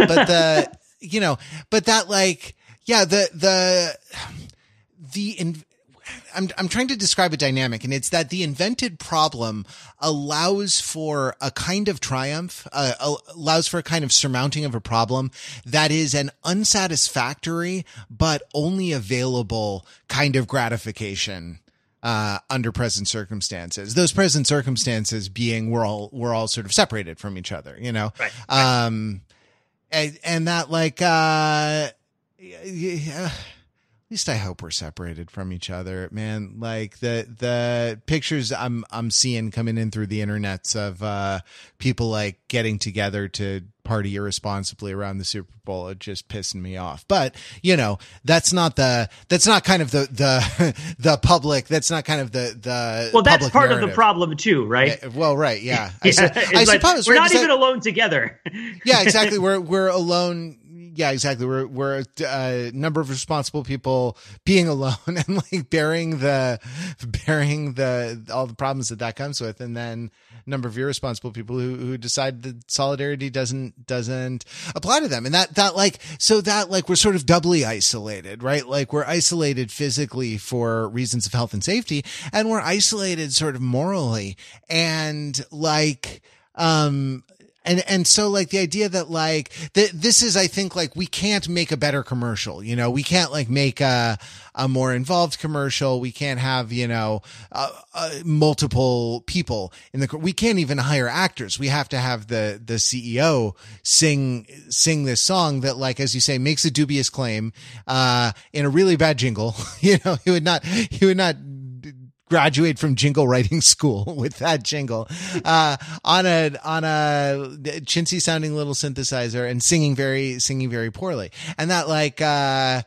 trying to describe a dynamic, and it's that the invented problem allows for a kind of triumph, allows for a kind of surmounting of a problem that is an unsatisfactory but only available kind of gratification under present circumstances. Those present circumstances being we're all sort of separated from each other, you know, right. And that, like, least I hope we're separated from each other, man. Like the pictures I'm seeing coming in through the internets of people like getting together to party irresponsibly around the Super Bowl are just pissing me off. But you know, that's part narrative of the problem too, right? Well, right, yeah. I suppose we're not even alone together. Yeah, exactly. We're alone. Yeah, exactly. We're a number of responsible people being alone and like bearing all the problems that comes with, and then a number of irresponsible people who decide that solidarity doesn't apply to them, and that we're sort of doubly isolated, right? Like we're isolated physically for reasons of health and safety, and we're isolated sort of morally, and like And so like the idea that like this is, I think, like we can't make a better commercial, you know, we can't like make a more involved commercial. We can't have, you know, multiple people we can't even hire actors. We have to have the CEO sing this song that, like, as you say, makes a dubious claim, in a really bad jingle. You know, he would not graduate from jingle writing school with that jingle, on a chintzy sounding little synthesizer and singing very poorly. And that, like, but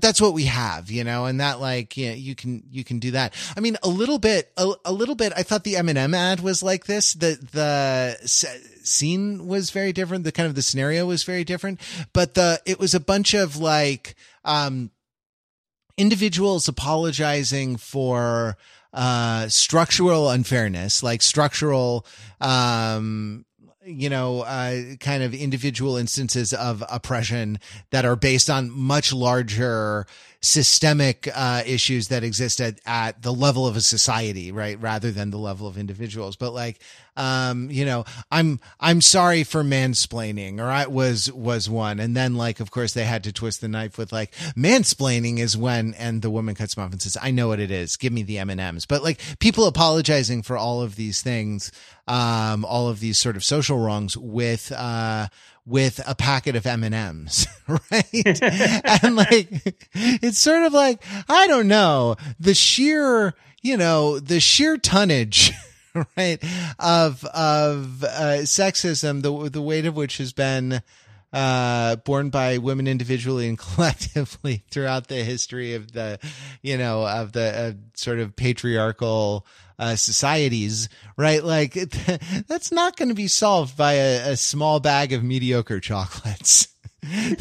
that's what we have, you know, and that, like, you know, you can do that. I mean, a little bit, I thought the M&M ad was like this, the scene was very different. The kind of the scenario was very different, but it was a bunch of like, individuals apologizing for structural unfairness, like structural, kind of individual instances of oppression that are based on much larger systemic issues that exist at the level of a society, right, rather than the level of individuals. But like, I'm sorry for mansplaining, or I was one. And then, like, of course they had to twist the knife with like, mansplaining is when, and the woman cuts him off and says, I know what it is, give me the M&Ms. But like, people apologizing for all of these things, all of these sort of social wrongs with a packet of M&Ms, right? And like, it's sort of like, I don't know, the sheer tonnage, right, of sexism, the weight of which has been borne by women individually and collectively throughout the history of the sort of patriarchal societies, right? Like that's not going to be solved by a small bag of mediocre chocolates. What I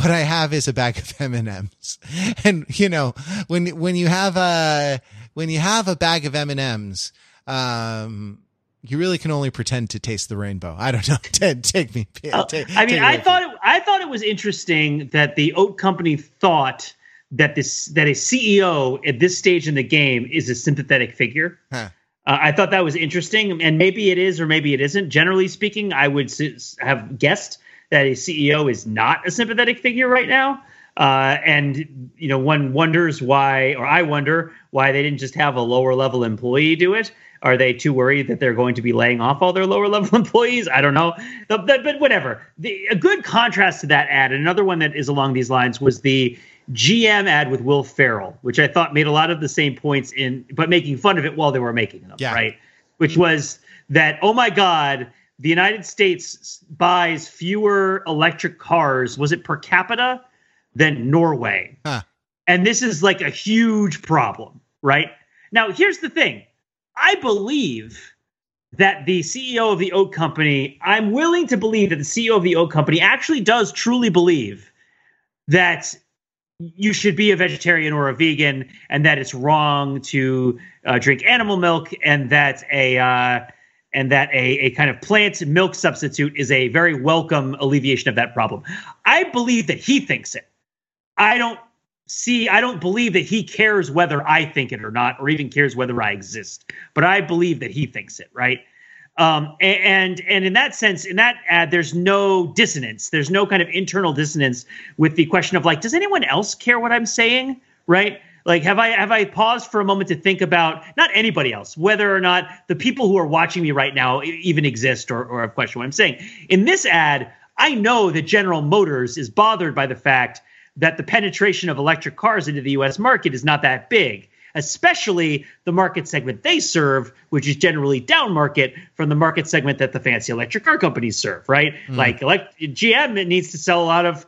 have is a bag of M&Ms. And you know, when you have a bag of M&Ms, you really can only pretend to taste the rainbow. I don't know. Ted, take me. I thought it was interesting that the oat company thought that a CEO at this stage in the game is a sympathetic figure. Huh. I thought that was interesting, and maybe it is or maybe it isn't. Generally speaking, I would have guessed that a CEO is not a sympathetic figure right now. And you know, I wonder why they didn't just have a lower level employee do it. Are they too worried that they're going to be laying off all their lower level employees? I don't know, but whatever. A good contrast to that ad, another one that is along these lines, was the GM ad with Will Ferrell, which I thought made a lot of the same points but making fun of it while they were making them, yeah. Right? Which was that, oh my God, the United States buys fewer electric cars, was it per capita, than Norway? Huh. And this is like a huge problem, right? Now, here's the thing. I believe that the CEO of the oat company, I'm willing to believe that the CEO of the oat company actually does truly believe that you should be a vegetarian or a vegan, and that it's wrong to drink animal milk, and that a kind of plant milk substitute is a very welcome alleviation of that problem. I believe that he thinks it. I don't believe that he cares whether I think it or not, or even cares whether I exist. But I believe that he thinks it, right? And in that sense, in that ad, there's no dissonance. There's no kind of internal dissonance with the question of, like, does anyone else care what I'm saying, right? Like, have I paused for a moment to think about not anybody else, whether or not the people who are watching me right now even exist or have questioned what I'm saying? In this ad, I know that General Motors is bothered by the fact that the penetration of electric cars into the U.S. market is not that big, especially the market segment they serve, which is generally down market from the market segment that the fancy electric car companies serve, right? Mm. Like GM, it needs to sell a lot of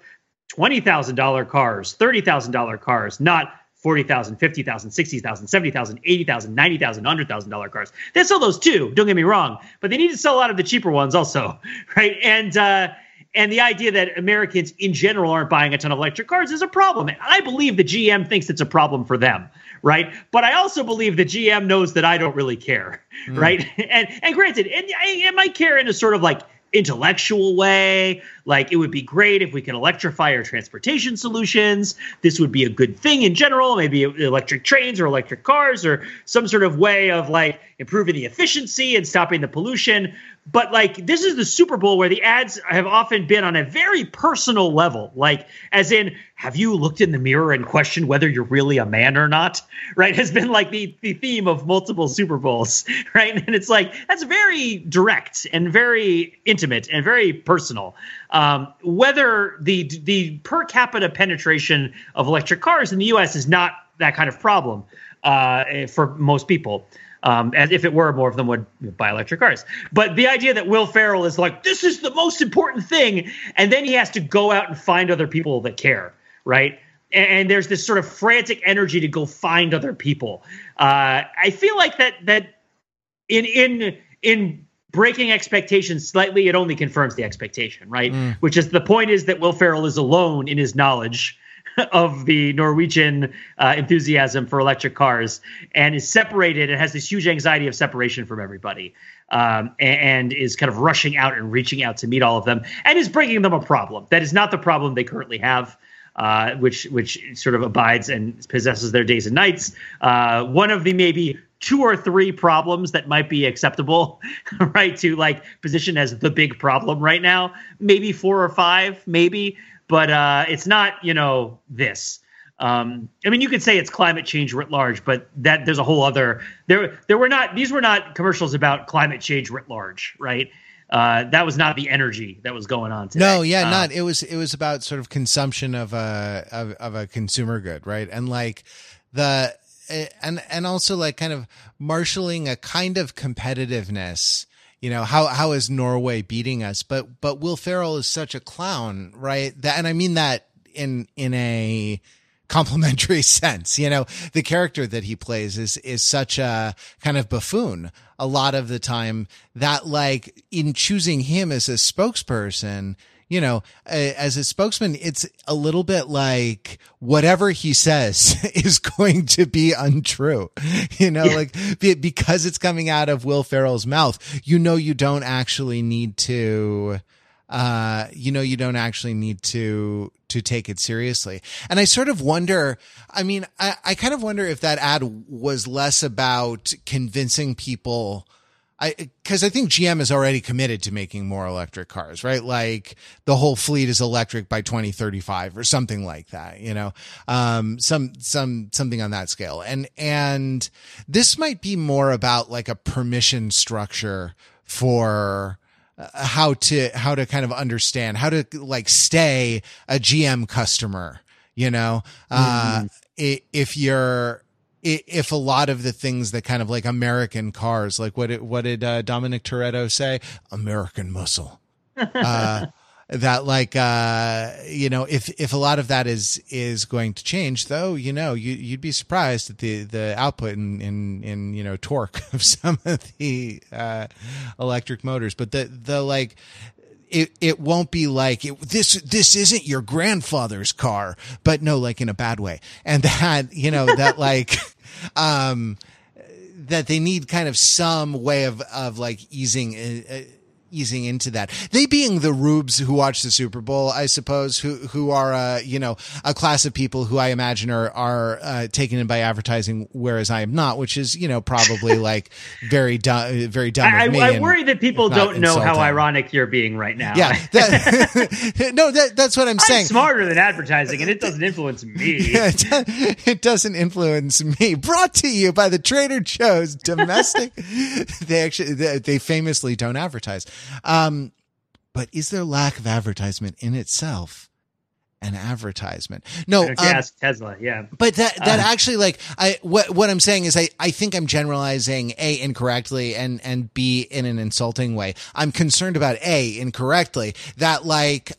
$20,000 cars, $30,000 cars, not $40,000, $50,000, $60,000, $70,000, $80,000, $90,000, $100,000 cars. They sell those too, don't get me wrong, but they need to sell a lot of the cheaper ones also, right? And the idea that Americans in general aren't buying a ton of electric cars is a problem. And I believe the GM thinks it's a problem for them, right? But I also believe the GM knows that I don't really care, right? And granted, and I might care in a sort of like intellectual way, like it would be great if we could electrify our transportation solutions. This would be a good thing in general, maybe electric trains or electric cars or some sort of way of like improving the efficiency and stopping the pollution. But like, this is the Super Bowl where the ads have often been on a very personal level, like as in, have you looked in the mirror and questioned whether you're really a man or not, right? Has been like the theme of multiple Super Bowls, right? And it's like, that's very direct and very intimate and very personal. Whether the per capita penetration of electric cars in the U.S. is not that kind of problem for most people. As if it were, more of them would buy electric cars. But the idea that Will Ferrell is like, this is the most important thing, and then he has to go out and find other people that care, right? And there's this sort of frantic energy to go find other people. I feel like that in breaking expectations slightly, it only confirms the expectation, right? Which is, the point is that Will Ferrell is alone in his knowledge of the Norwegian enthusiasm for electric cars, and is separated and has this huge anxiety of separation from everybody, and is kind of rushing out and reaching out to meet all of them, and is bringing them a problem that is not the problem they currently have, which sort of abides and possesses their days and nights. One of the maybe two or three problems that might be acceptable, right, to like position as the big problem right now, maybe four or five, maybe. But it's not, you know, this. I mean, you could say it's climate change writ large, but that there's a whole other. These were not commercials about climate change writ large, right? That was not the energy that was going on today. No, yeah, not. It was about sort of consumption of a consumer good, right? And like and also like kind of marshaling a kind of competitiveness. You know, how is Norway beating us? But Will Ferrell is such a clown, right? That, and I mean that in a complimentary sense. You know, the character that he plays is such a kind of buffoon a lot of the time that, like, in choosing him as a spokesperson, you know, as a spokesman, it's a little bit like whatever he says is going to be untrue, you know, like because it's coming out of Will Ferrell's mouth, you know, you don't actually need to, to take it seriously. And I sort of wonder, I mean, I kind of wonder if that ad was less about convincing people, because I think GM is already committed to making more electric cars, right? Like the whole fleet is electric by 2035 or something like that, you know, something on that scale. And this might be more about like a permission structure for how to kind of understand how to like stay a GM customer, you know, if a lot of the things that kind of like American cars, like what did Dominic Toretto say? American muscle, that like, you know, if a lot of that is going to change though, you know, you'd be surprised at the output in, you know, torque of some of the, electric motors, but the like, It won't be like this isn't your grandfather's car, but no, like in a bad way. And that, you know, that like, that they need kind of some way of like easing easing into that. They being the rubes who watch the Super Bowl, I suppose, who are a class of people who I imagine are taken in by advertising, whereas I am not, which is probably like very dumb. I worry that people don't know how ironic you're being right now. Yeah, that's what I'm saying. I'm smarter than advertising, and it doesn't influence me. Yeah, it doesn't influence me. Brought to you by the Trader Joe's domestic. They famously don't advertise. But is their lack of advertisement in itself an advertisement? No. If you ask Tesla, yeah. But that actually, like, what I'm saying is I think I'm generalizing A, incorrectly, and B, in an insulting way. I'm concerned about A, incorrectly, that like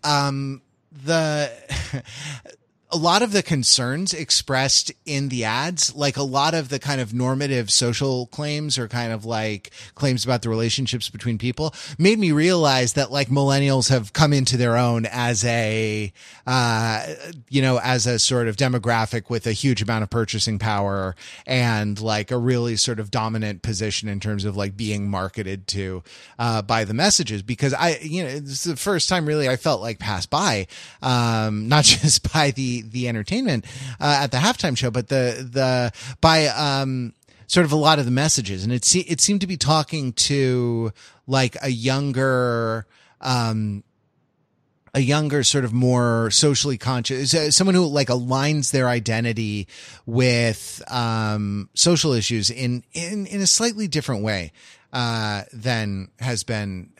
a lot of the concerns expressed in the ads, like a lot of the kind of normative social claims or kind of like claims about the relationships between people, made me realize that like millennials have come into their own as a sort of demographic with a huge amount of purchasing power and like a really sort of dominant position in terms of like being marketed to by the messages. Because this is the first time really I felt like passed by, not just by the entertainment at the halftime show, but by sort of a lot of the messages. And it seemed to be talking to like a younger sort of more socially conscious, someone who like aligns their identity with social issues in a slightly different way than has been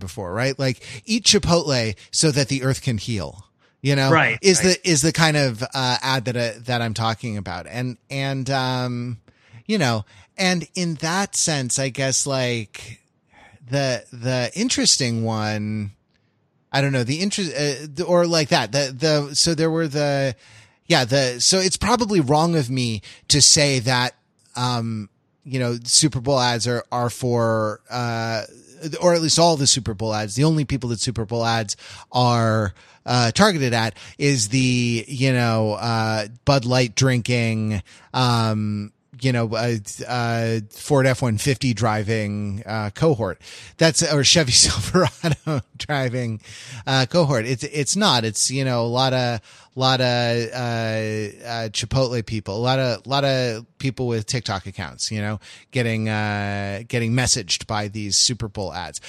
before, right? Like eat Chipotle so that the earth can heal. Is the kind of ad that I'm talking about, and in that sense, I guess like the interesting one, I don't know, the interest or like that the so there were the yeah the so it's probably wrong of me to say that Super Bowl ads are for or at least all the Super Bowl ads. The only people that Super Bowl ads are targeted at is the, Bud Light drinking, Ford F-150 driving cohort. Or Chevy Silverado driving cohort. It's not. It's a lot of Chipotle people, a lot of people with TikTok accounts, getting messaged by these Super Bowl ads.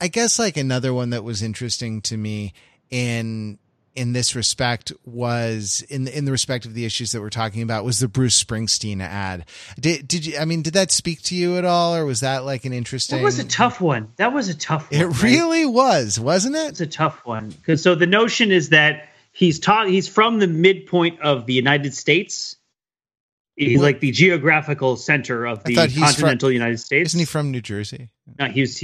I guess like another one that was interesting to me in this respect was in the respect of the issues that we're talking about was the Bruce Springsteen ad. Did that speak to you at all? Or was that like an interesting, that was a tough one. It right? Really was, wasn't it? It's a tough one. Cause so the notion is that he's from the midpoint of the United States. He's like the geographical center of the continental United States. Isn't he from New Jersey? No, he was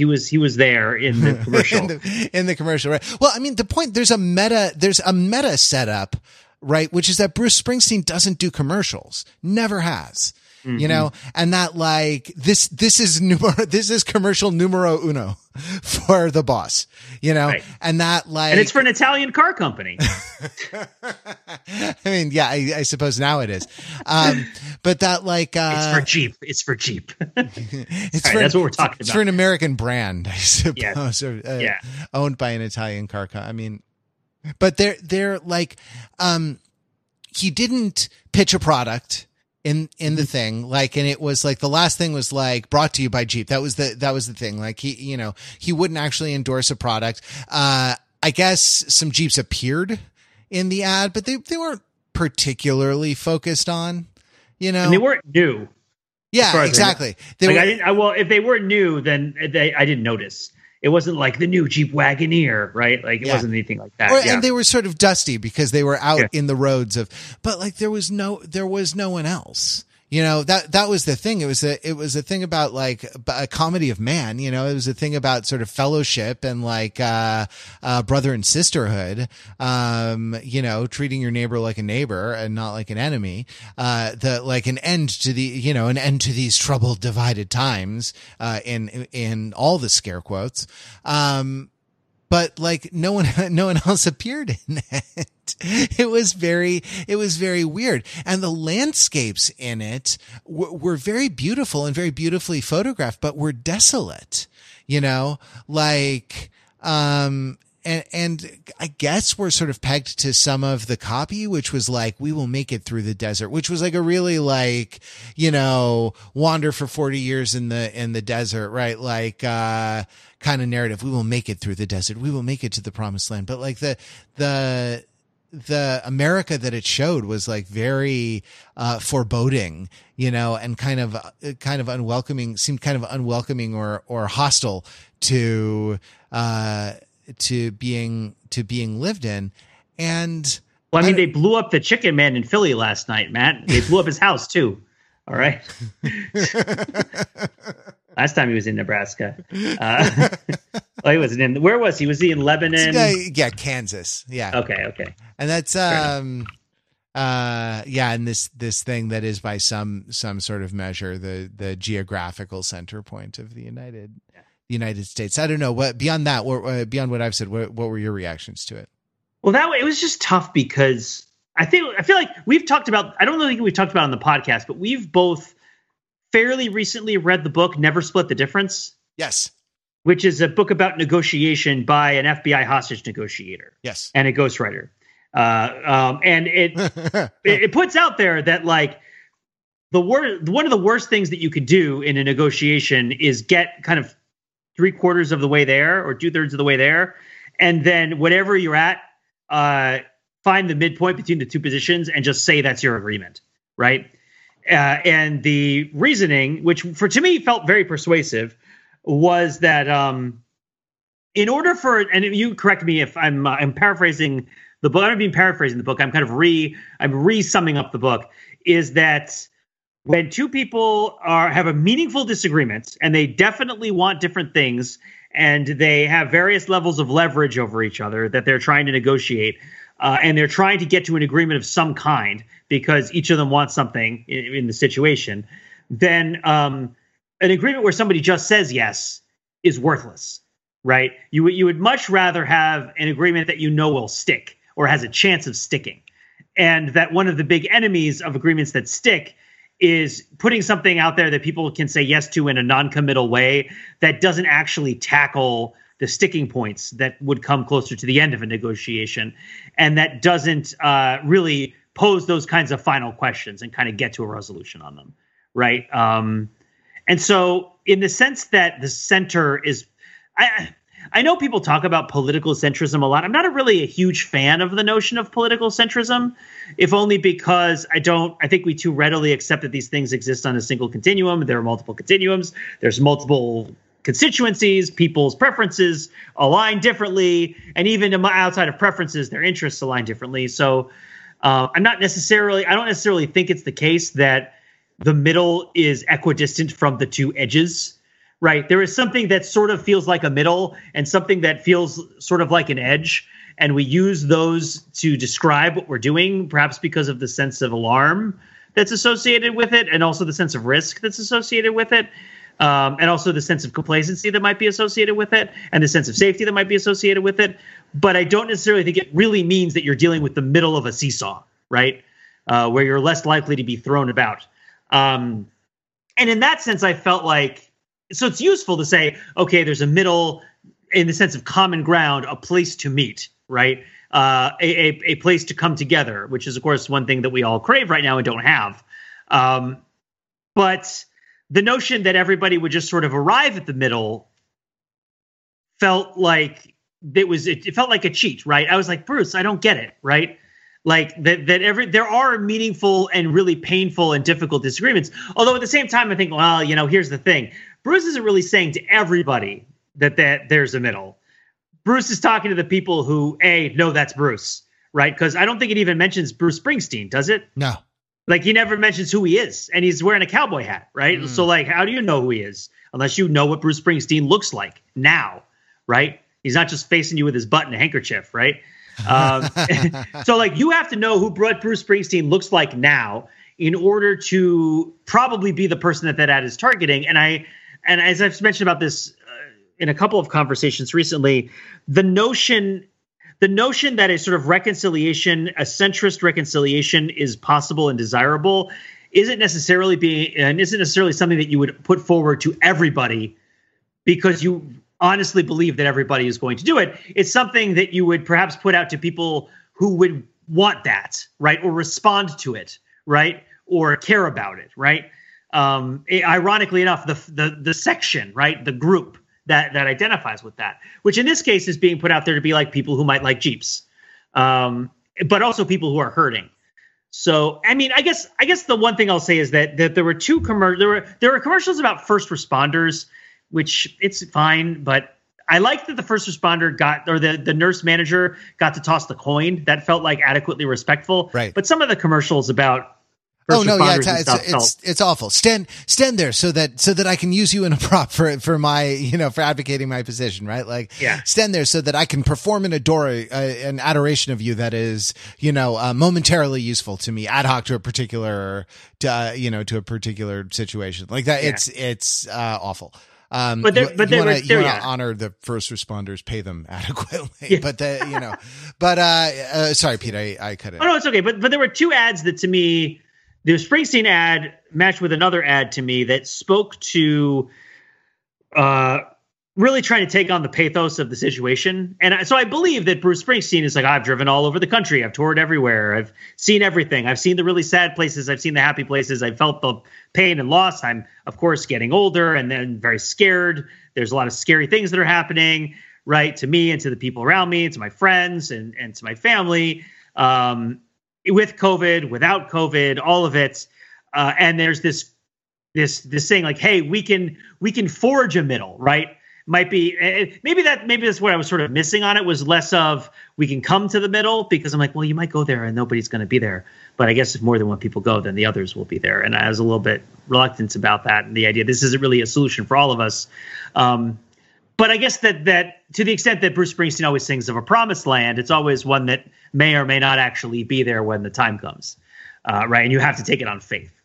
there in the commercial. in the commercial, right? Well, I mean, the point there's a meta setup, right? Which is that Bruce Springsteen doesn't do commercials, never has, and that like this is commercial numero uno for the boss, right. And that like, and it's for an Italian car company. I mean, yeah, I suppose now it is. But that like, it's for Jeep. That's what we're talking about. It's for an American brand, I suppose, owned by an Italian car company. I mean, but they're like, he didn't pitch a product in the thing, like, and it was like the last thing was like brought to you by Jeep. That was the thing. Like he wouldn't actually endorse a product. I guess some Jeeps appeared in the ad, but they weren't particularly focused on, and they weren't new. Yeah, exactly. If they were new, then I didn't notice. It wasn't like the new Jeep Wagoneer, right? Like it wasn't anything like that. And they were sort of dusty because they were out in the roads but like there was no one else. That was the thing. It was a thing about like a comedy of man, it was a thing about sort of fellowship and like, brother and sisterhood, treating your neighbor like a neighbor and not like an enemy, an end to these troubled, divided times, in all the scare quotes. But like no one else appeared in it. It was very weird. And the landscapes in it were very beautiful and very beautifully photographed, but were desolate. you know, like, and I guess we're sort of pegged to some of the copy, which was like, we will make it through the desert, which was like a really like, you know, wander for 40 years in the desert, right? Like, kind of narrative. We will make it through the desert. We will make it to the promised land. But like the America that it showed was like very, foreboding, you know, and kind of unwelcoming, seemed kind of unwelcoming or hostile to being lived in. And well, I mean, they blew up the chicken man in Philly last night, Matt. They blew up his house too. All right. Last time he was in Nebraska. Well, he wasn't in. Where was he? Was he in Lebanon? Yeah, Kansas. Yeah. Okay. And that's yeah, and this thing that is by some sort of measure the geographical center point of the United States. I don't know what beyond that. Beyond what I've said, what were your reactions to it? Well, that way it was just tough because I feel like we've talked about. I don't think we've talked about it on the podcast, but we've both fairly recently read the book Never Split the Difference. Yes. Which is a book about negotiation by an FBI hostage negotiator. Yes. And a ghostwriter. And it puts out there that like one of the worst things that you could do in a negotiation is get kind of 3/4 of the way there or 2/3 of the way there. And then whatever you're at, find the midpoint between the two positions and just say that's your agreement. Right. And the reasoning, which to me felt very persuasive, was that in order for, and you correct me if I'm paraphrasing the book. I don't mean paraphrasing the book. I'm kind of re-summing up the book. Is that when two people have a meaningful disagreement and they definitely want different things and they have various levels of leverage over each other that they're trying to negotiate. And they're trying to get to an agreement of some kind because each of them wants something in the situation, then an agreement where somebody just says yes is worthless, right? You would much rather have an agreement that you know will stick or has a chance of sticking. And that one of the big enemies of agreements that stick is putting something out there that people can say yes to in a non-committal way that doesn't actually tackle the sticking points that would come closer to the end of a negotiation, and that doesn't really pose those kinds of final questions and kind of get to a resolution on them, right? And so in the sense that the center is – I know people talk about political centrism a lot. I'm not really a huge fan of the notion of political centrism, if only because I think we too readily accept that these things exist on a single continuum. There are multiple continuums. There's multiple – constituencies, people's preferences align differently, and even outside of preferences, their interests align differently. So I don't necessarily think it's the case that the middle is equidistant from the two edges, right? There is something that sort of feels like a middle and something that feels sort of like an edge, and we use those to describe what we're doing, perhaps because of the sense of alarm that's associated with it and also the sense of risk that's associated with it. And also the sense of complacency that might be associated with it and the sense of safety that might be associated with it. But I don't necessarily think it really means that you're dealing with the middle of a seesaw, right? Where you're less likely to be thrown about. And in that sense, I felt like, so it's useful to say, okay, there's a middle in the sense of common ground, a place to meet, right? A place to come together, which is, of course, one thing that we all crave right now and don't have. But the notion that everybody would just sort of arrive at the middle felt like it felt like a cheat, right? I was like, Bruce, I don't get it, right? Like there are meaningful and really painful and difficult disagreements. Although at the same time, I think, well, you know, here's the thing. Bruce isn't really saying to everybody that there's a middle. Bruce is talking to the people who, A, know that's Bruce, right? Because I don't think it even mentions Bruce Springsteen, does it? No. Like, he never mentions who he is, and he's wearing a cowboy hat, right? Mm. So, like, how do you know who he is unless you know what Bruce Springsteen looks like now, right? He's not just facing you with his butt in a handkerchief, right? So, like, you have to know who Bruce Springsteen looks like now in order to probably be the person that ad is targeting. And as I've mentioned about this in a couple of conversations recently, the notion that a sort of reconciliation, a centrist reconciliation, is possible and desirable isn't necessarily something that you would put forward to everybody because you honestly believe that everybody is going to do it. It's something that you would perhaps put out to people who would want that, right? Or respond to it, right? Or care about it, right? Ironically enough, the section, right? The group that identifies with that, which in this case is being put out there to be like people who might like Jeeps, but also people who are hurting. So, I mean, I guess the one thing I'll say is that there were two commercials. There were commercials about first responders, which it's fine, but I like that the first responder or the nurse manager got to toss the coin. That felt like adequately respectful. Right. But some of the commercials about first responders it's awful. Stand there so that I can use you in a prop for my, for advocating my position, right? Like, yeah. Stand there so that I can perform an adoration of you that is, momentarily useful to me, ad hoc to a particular, to a particular situation like that. Yeah. It's awful. But you want to honor the first responders, pay them adequately. Yeah. Sorry, Pete, I cut it. Oh no, it's okay. But there were two ads that to me, the Springsteen ad matched with another ad to me that spoke to really trying to take on the pathos of the situation. And so I believe that Bruce Springsteen is like, I've driven all over the country. I've toured everywhere. I've seen everything. I've seen the really sad places. I've seen the happy places. I felt the pain and loss. I'm, of course, getting older and then very scared. There's a lot of scary things that are happening, right, to me and to the people around me, to my friends and to my family, with COVID, without COVID, all of it. And there's this saying like, hey, we can forge a middle, right? Maybe that's what I was sort of missing on it, was less of we can come to the middle, because I'm like, well, you might go there and nobody's going to be there. But I guess if more than one people go, then the others will be there. And I was a little bit reluctant about that and the idea this isn't really a solution for all of us. But I guess that to the extent that Bruce Springsteen always sings of a promised land, it's always one that may or may not actually be there when the time comes, right? And you have to take it on faith.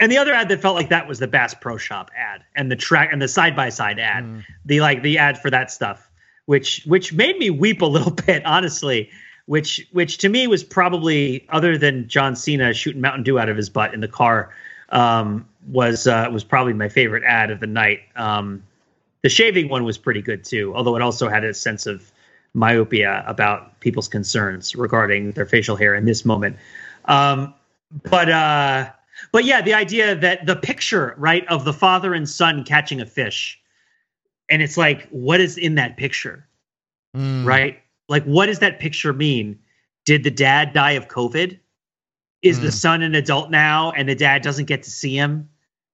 And the other ad that felt like that was the Bass Pro Shop ad and the track and the side-by-side ad, the ad for that stuff, which made me weep a little bit, honestly, which to me was probably, other than John Cena shooting Mountain Dew out of his butt in the car, was probably my favorite ad of the night. The shaving one was pretty good too, although it also had a sense of myopia about people's concerns regarding their facial hair in this moment. But yeah, the idea that the picture, right, of the father and son catching a fish, and it's like, what is in that picture, right? Like, what does that picture mean? Did the dad die of COVID? Is the son an adult now and the dad doesn't get to see him,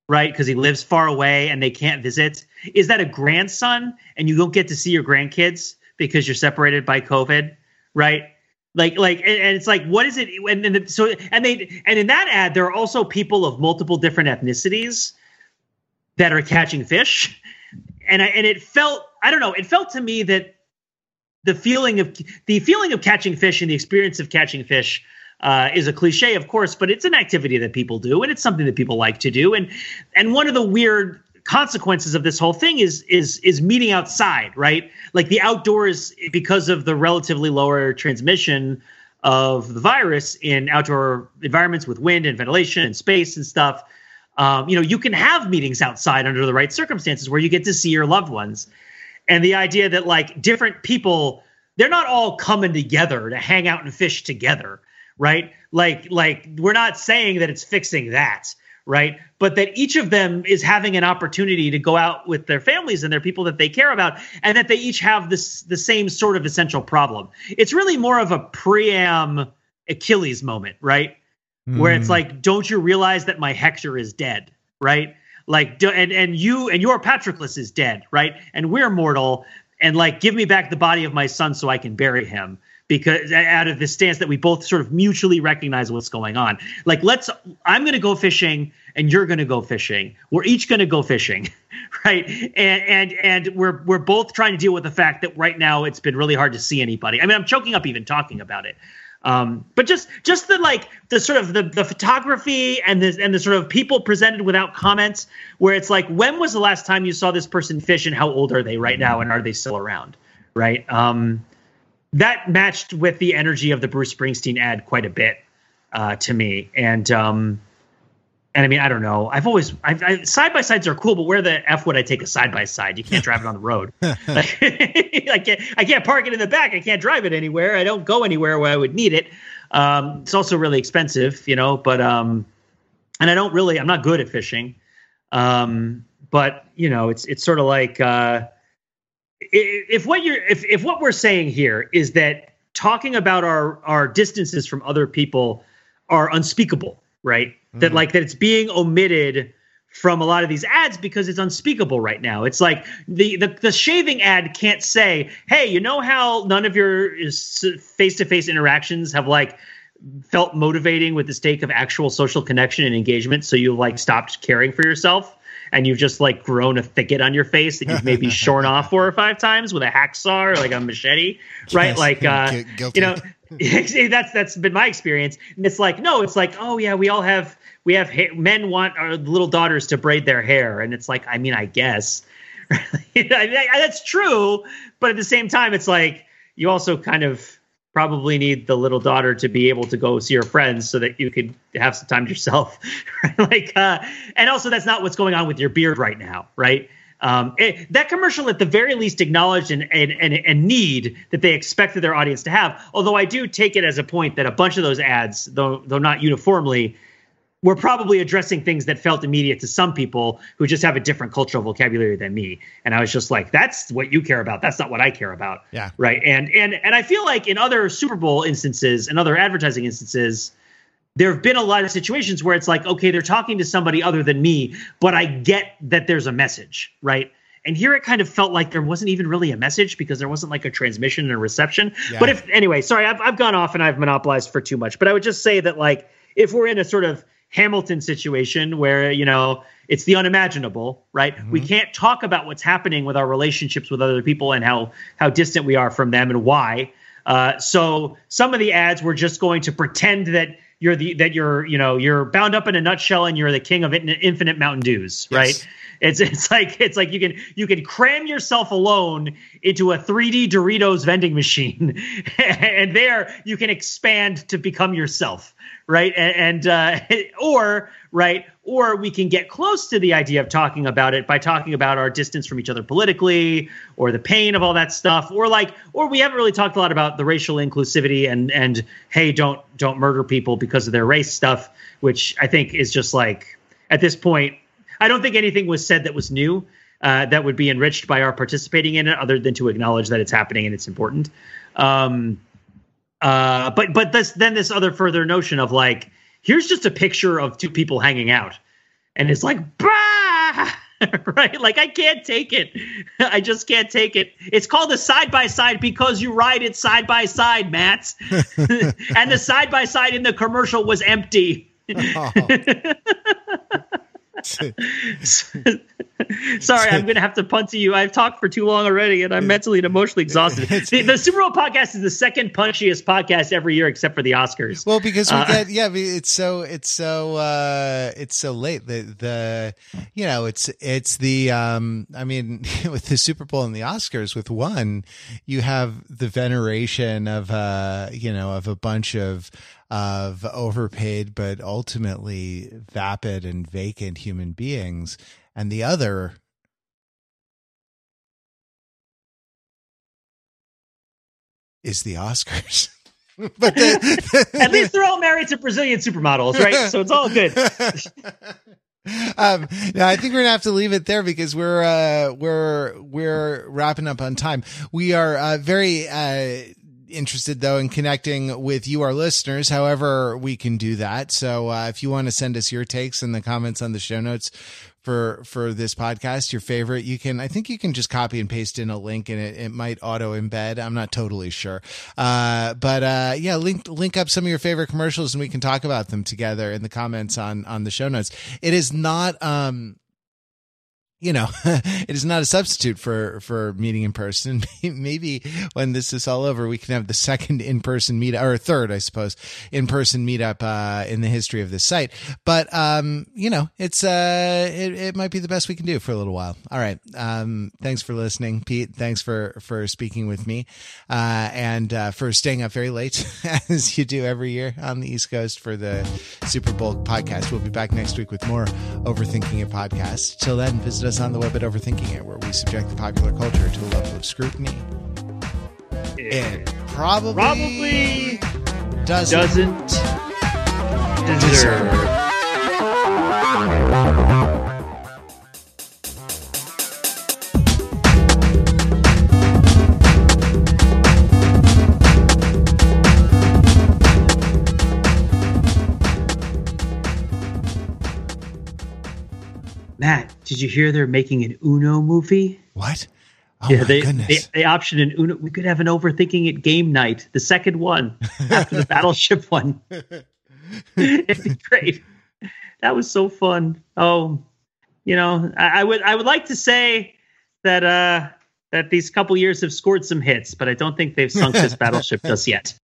right? Because he lives far away and they can't visit. Is that a grandson and you don't get to see your grandkids because you're separated by COVID, right? And it's like, what is it? And in that ad, there are also people of multiple different ethnicities that are catching fish. And it felt, I don't know, it felt to me that the feeling of catching fish and the experience of catching fish is a cliche, of course, but it's an activity that people do. And it's something that people like to do. And one of the weird consequences of this whole thing is meeting outside, right? Like the outdoors, because of the relatively lower transmission of the virus in outdoor environments with wind and ventilation and space and stuff, you can have meetings outside under the right circumstances where you get to see your loved ones. And the idea that like different people, they're not all coming together to hang out and fish together, right? Like we're not saying that it's fixing that, right? But that each of them is having an opportunity to go out with their families and their people that they care about, and that they each have the same sort of essential problem. It's really more of a Priam Achilles moment, right? Where it's like, don't you realize that my Hector is dead, right? Like, and you and your Patroclus is dead, right? And we're mortal, and like, give me back the body of my son so I can bury him. Because out of this stance that we both sort of mutually recognize what's going on, like I'm going to go fishing and you're going to go fishing. We're each going to go fishing, right? And we're both trying to deal with the fact that right now it's been really hard to see anybody. I mean, I'm choking up even talking about it. But just the like the sort of the photography and the sort of people presented without comments, where it's like, when was the last time you saw this person fish and how old are they right now and are they still around, right? That matched with the energy of the Bruce Springsteen ad quite a bit to me. And And I mean, I don't know. I've always side by sides are cool, but where the F would I take a side by side? You can't drive it on the road. Like, I can't park it in the back. I can't drive it anywhere. I don't go anywhere where I would need it. It's also really expensive, you know, but, and I'm not good at fishing. But you know, it's sort of like, if what we're saying here is that talking about our distances from other people are unspeakable, right? That like that it's being omitted from a lot of these ads because it's unspeakable right now. It's like the shaving ad can't say, hey, you know how none of your face-to-face interactions have like felt motivating with the stake of actual social connection and engagement. So you like stopped caring for yourself and you've just like grown a thicket on your face that you've maybe shorn off 4 or 5 times with a hacksaw or like a machete, right? Yes, like, you know, that's been my experience. And it's like, no, it's like, oh yeah, we have men want our little daughters to braid their hair. And it's like, I mean, I guess that's true. But at the same time, it's like, you also kind of probably need the little daughter to be able to go see her friends so that you could have some time to yourself. Like, and also that's not what's going on with your beard right now. Right. That commercial at the very least acknowledged and need that they expected their audience to have. Although I do take it as a point that a bunch of those ads, though not uniformly, were probably addressing things that felt immediate to some people who just have a different cultural vocabulary than me. And I was just like, that's what you care about. That's not what I care about. Yeah. Right. And I feel like in other Super Bowl instances and other advertising instances, there have been a lot of situations where it's like, okay, they're talking to somebody other than me, but I get that there's a message, right? And here it kind of felt like there wasn't even really a message because there wasn't like a transmission and a reception. Yeah. But I've gone off and I've monopolized for too much. But I would just say that like if we're in a sort of Hamilton situation where, you know, it's the unimaginable, right? Mm-hmm. We can't talk about what's happening with our relationships with other people and how distant we are from them and why. So some of the ads were just going to pretend that you're bound up in a nutshell and you're the king of infinite Mountain Dews, right? Yes. It's like you can cram yourself alone into a 3D Doritos vending machine, and there you can expand to become yourself, right? Or we can get close to the idea of talking about it by talking about our distance from each other politically, or the pain of all that stuff, or we haven't really talked a lot about the racial inclusivity and hey, don't murder people because of their race stuff, which I think is just like at this point. I don't think anything was said that was new that would be enriched by our participating in it other than to acknowledge that it's happening and it's important. But this other further notion of like, here's just a picture of two people hanging out. And it's like, bah! Right? Like, I can't take it. I just can't take it. It's called a side-by-side because you ride it side-by-side, Matt. And the side-by-side in the commercial was empty. Oh. Sorry, I'm gonna have to punt to you. I've talked for too long already and I'm mentally and emotionally exhausted. The Super Bowl podcast is the second punchiest podcast every year except for the Oscars. Well, because it's so late. With the Super Bowl and the Oscars, with one you have the veneration of a bunch of overpaid but ultimately vapid and vacant human beings, and the other is the Oscars. But at least they're all married to Brazilian supermodels, right? So it's all good. No, I think we're gonna have to leave it there because we're wrapping up on time. We are very interested though in connecting with you, our listeners, however we can do that. So if you want to send us your takes in the comments on the show notes for this podcast, your favorite, you can just copy and paste in a link and it might auto embed. I'm not totally sure. Link up some of your favorite commercials and we can talk about them together in the comments on the show notes. It is not you know, it is not a substitute for meeting in person. Maybe when this is all over, we can have the second in-person meet, or third, I suppose, in-person meetup in the history of this site. But, you know, it's it might be the best we can do for a little while. All right. Thanks for listening, Pete. Thanks for speaking with me and for staying up very late, as you do every year on the East Coast for the Super Bowl podcast. We'll be back next week with more Overthinking It podcast. Till then, visit us on the web at Overthinking It, where we subject the popular culture to a level of scrutiny it probably doesn't deserve. Matt, did you hear they're making an Uno movie? What? Oh, yeah, goodness. They optioned an Uno. We could have an Overthinking It game night, the second one, after the Battleship one. It'd be great. That was so fun. Oh, you know, I would like to say that these couple years have scored some hits, but I don't think they've sunk this Battleship just yet.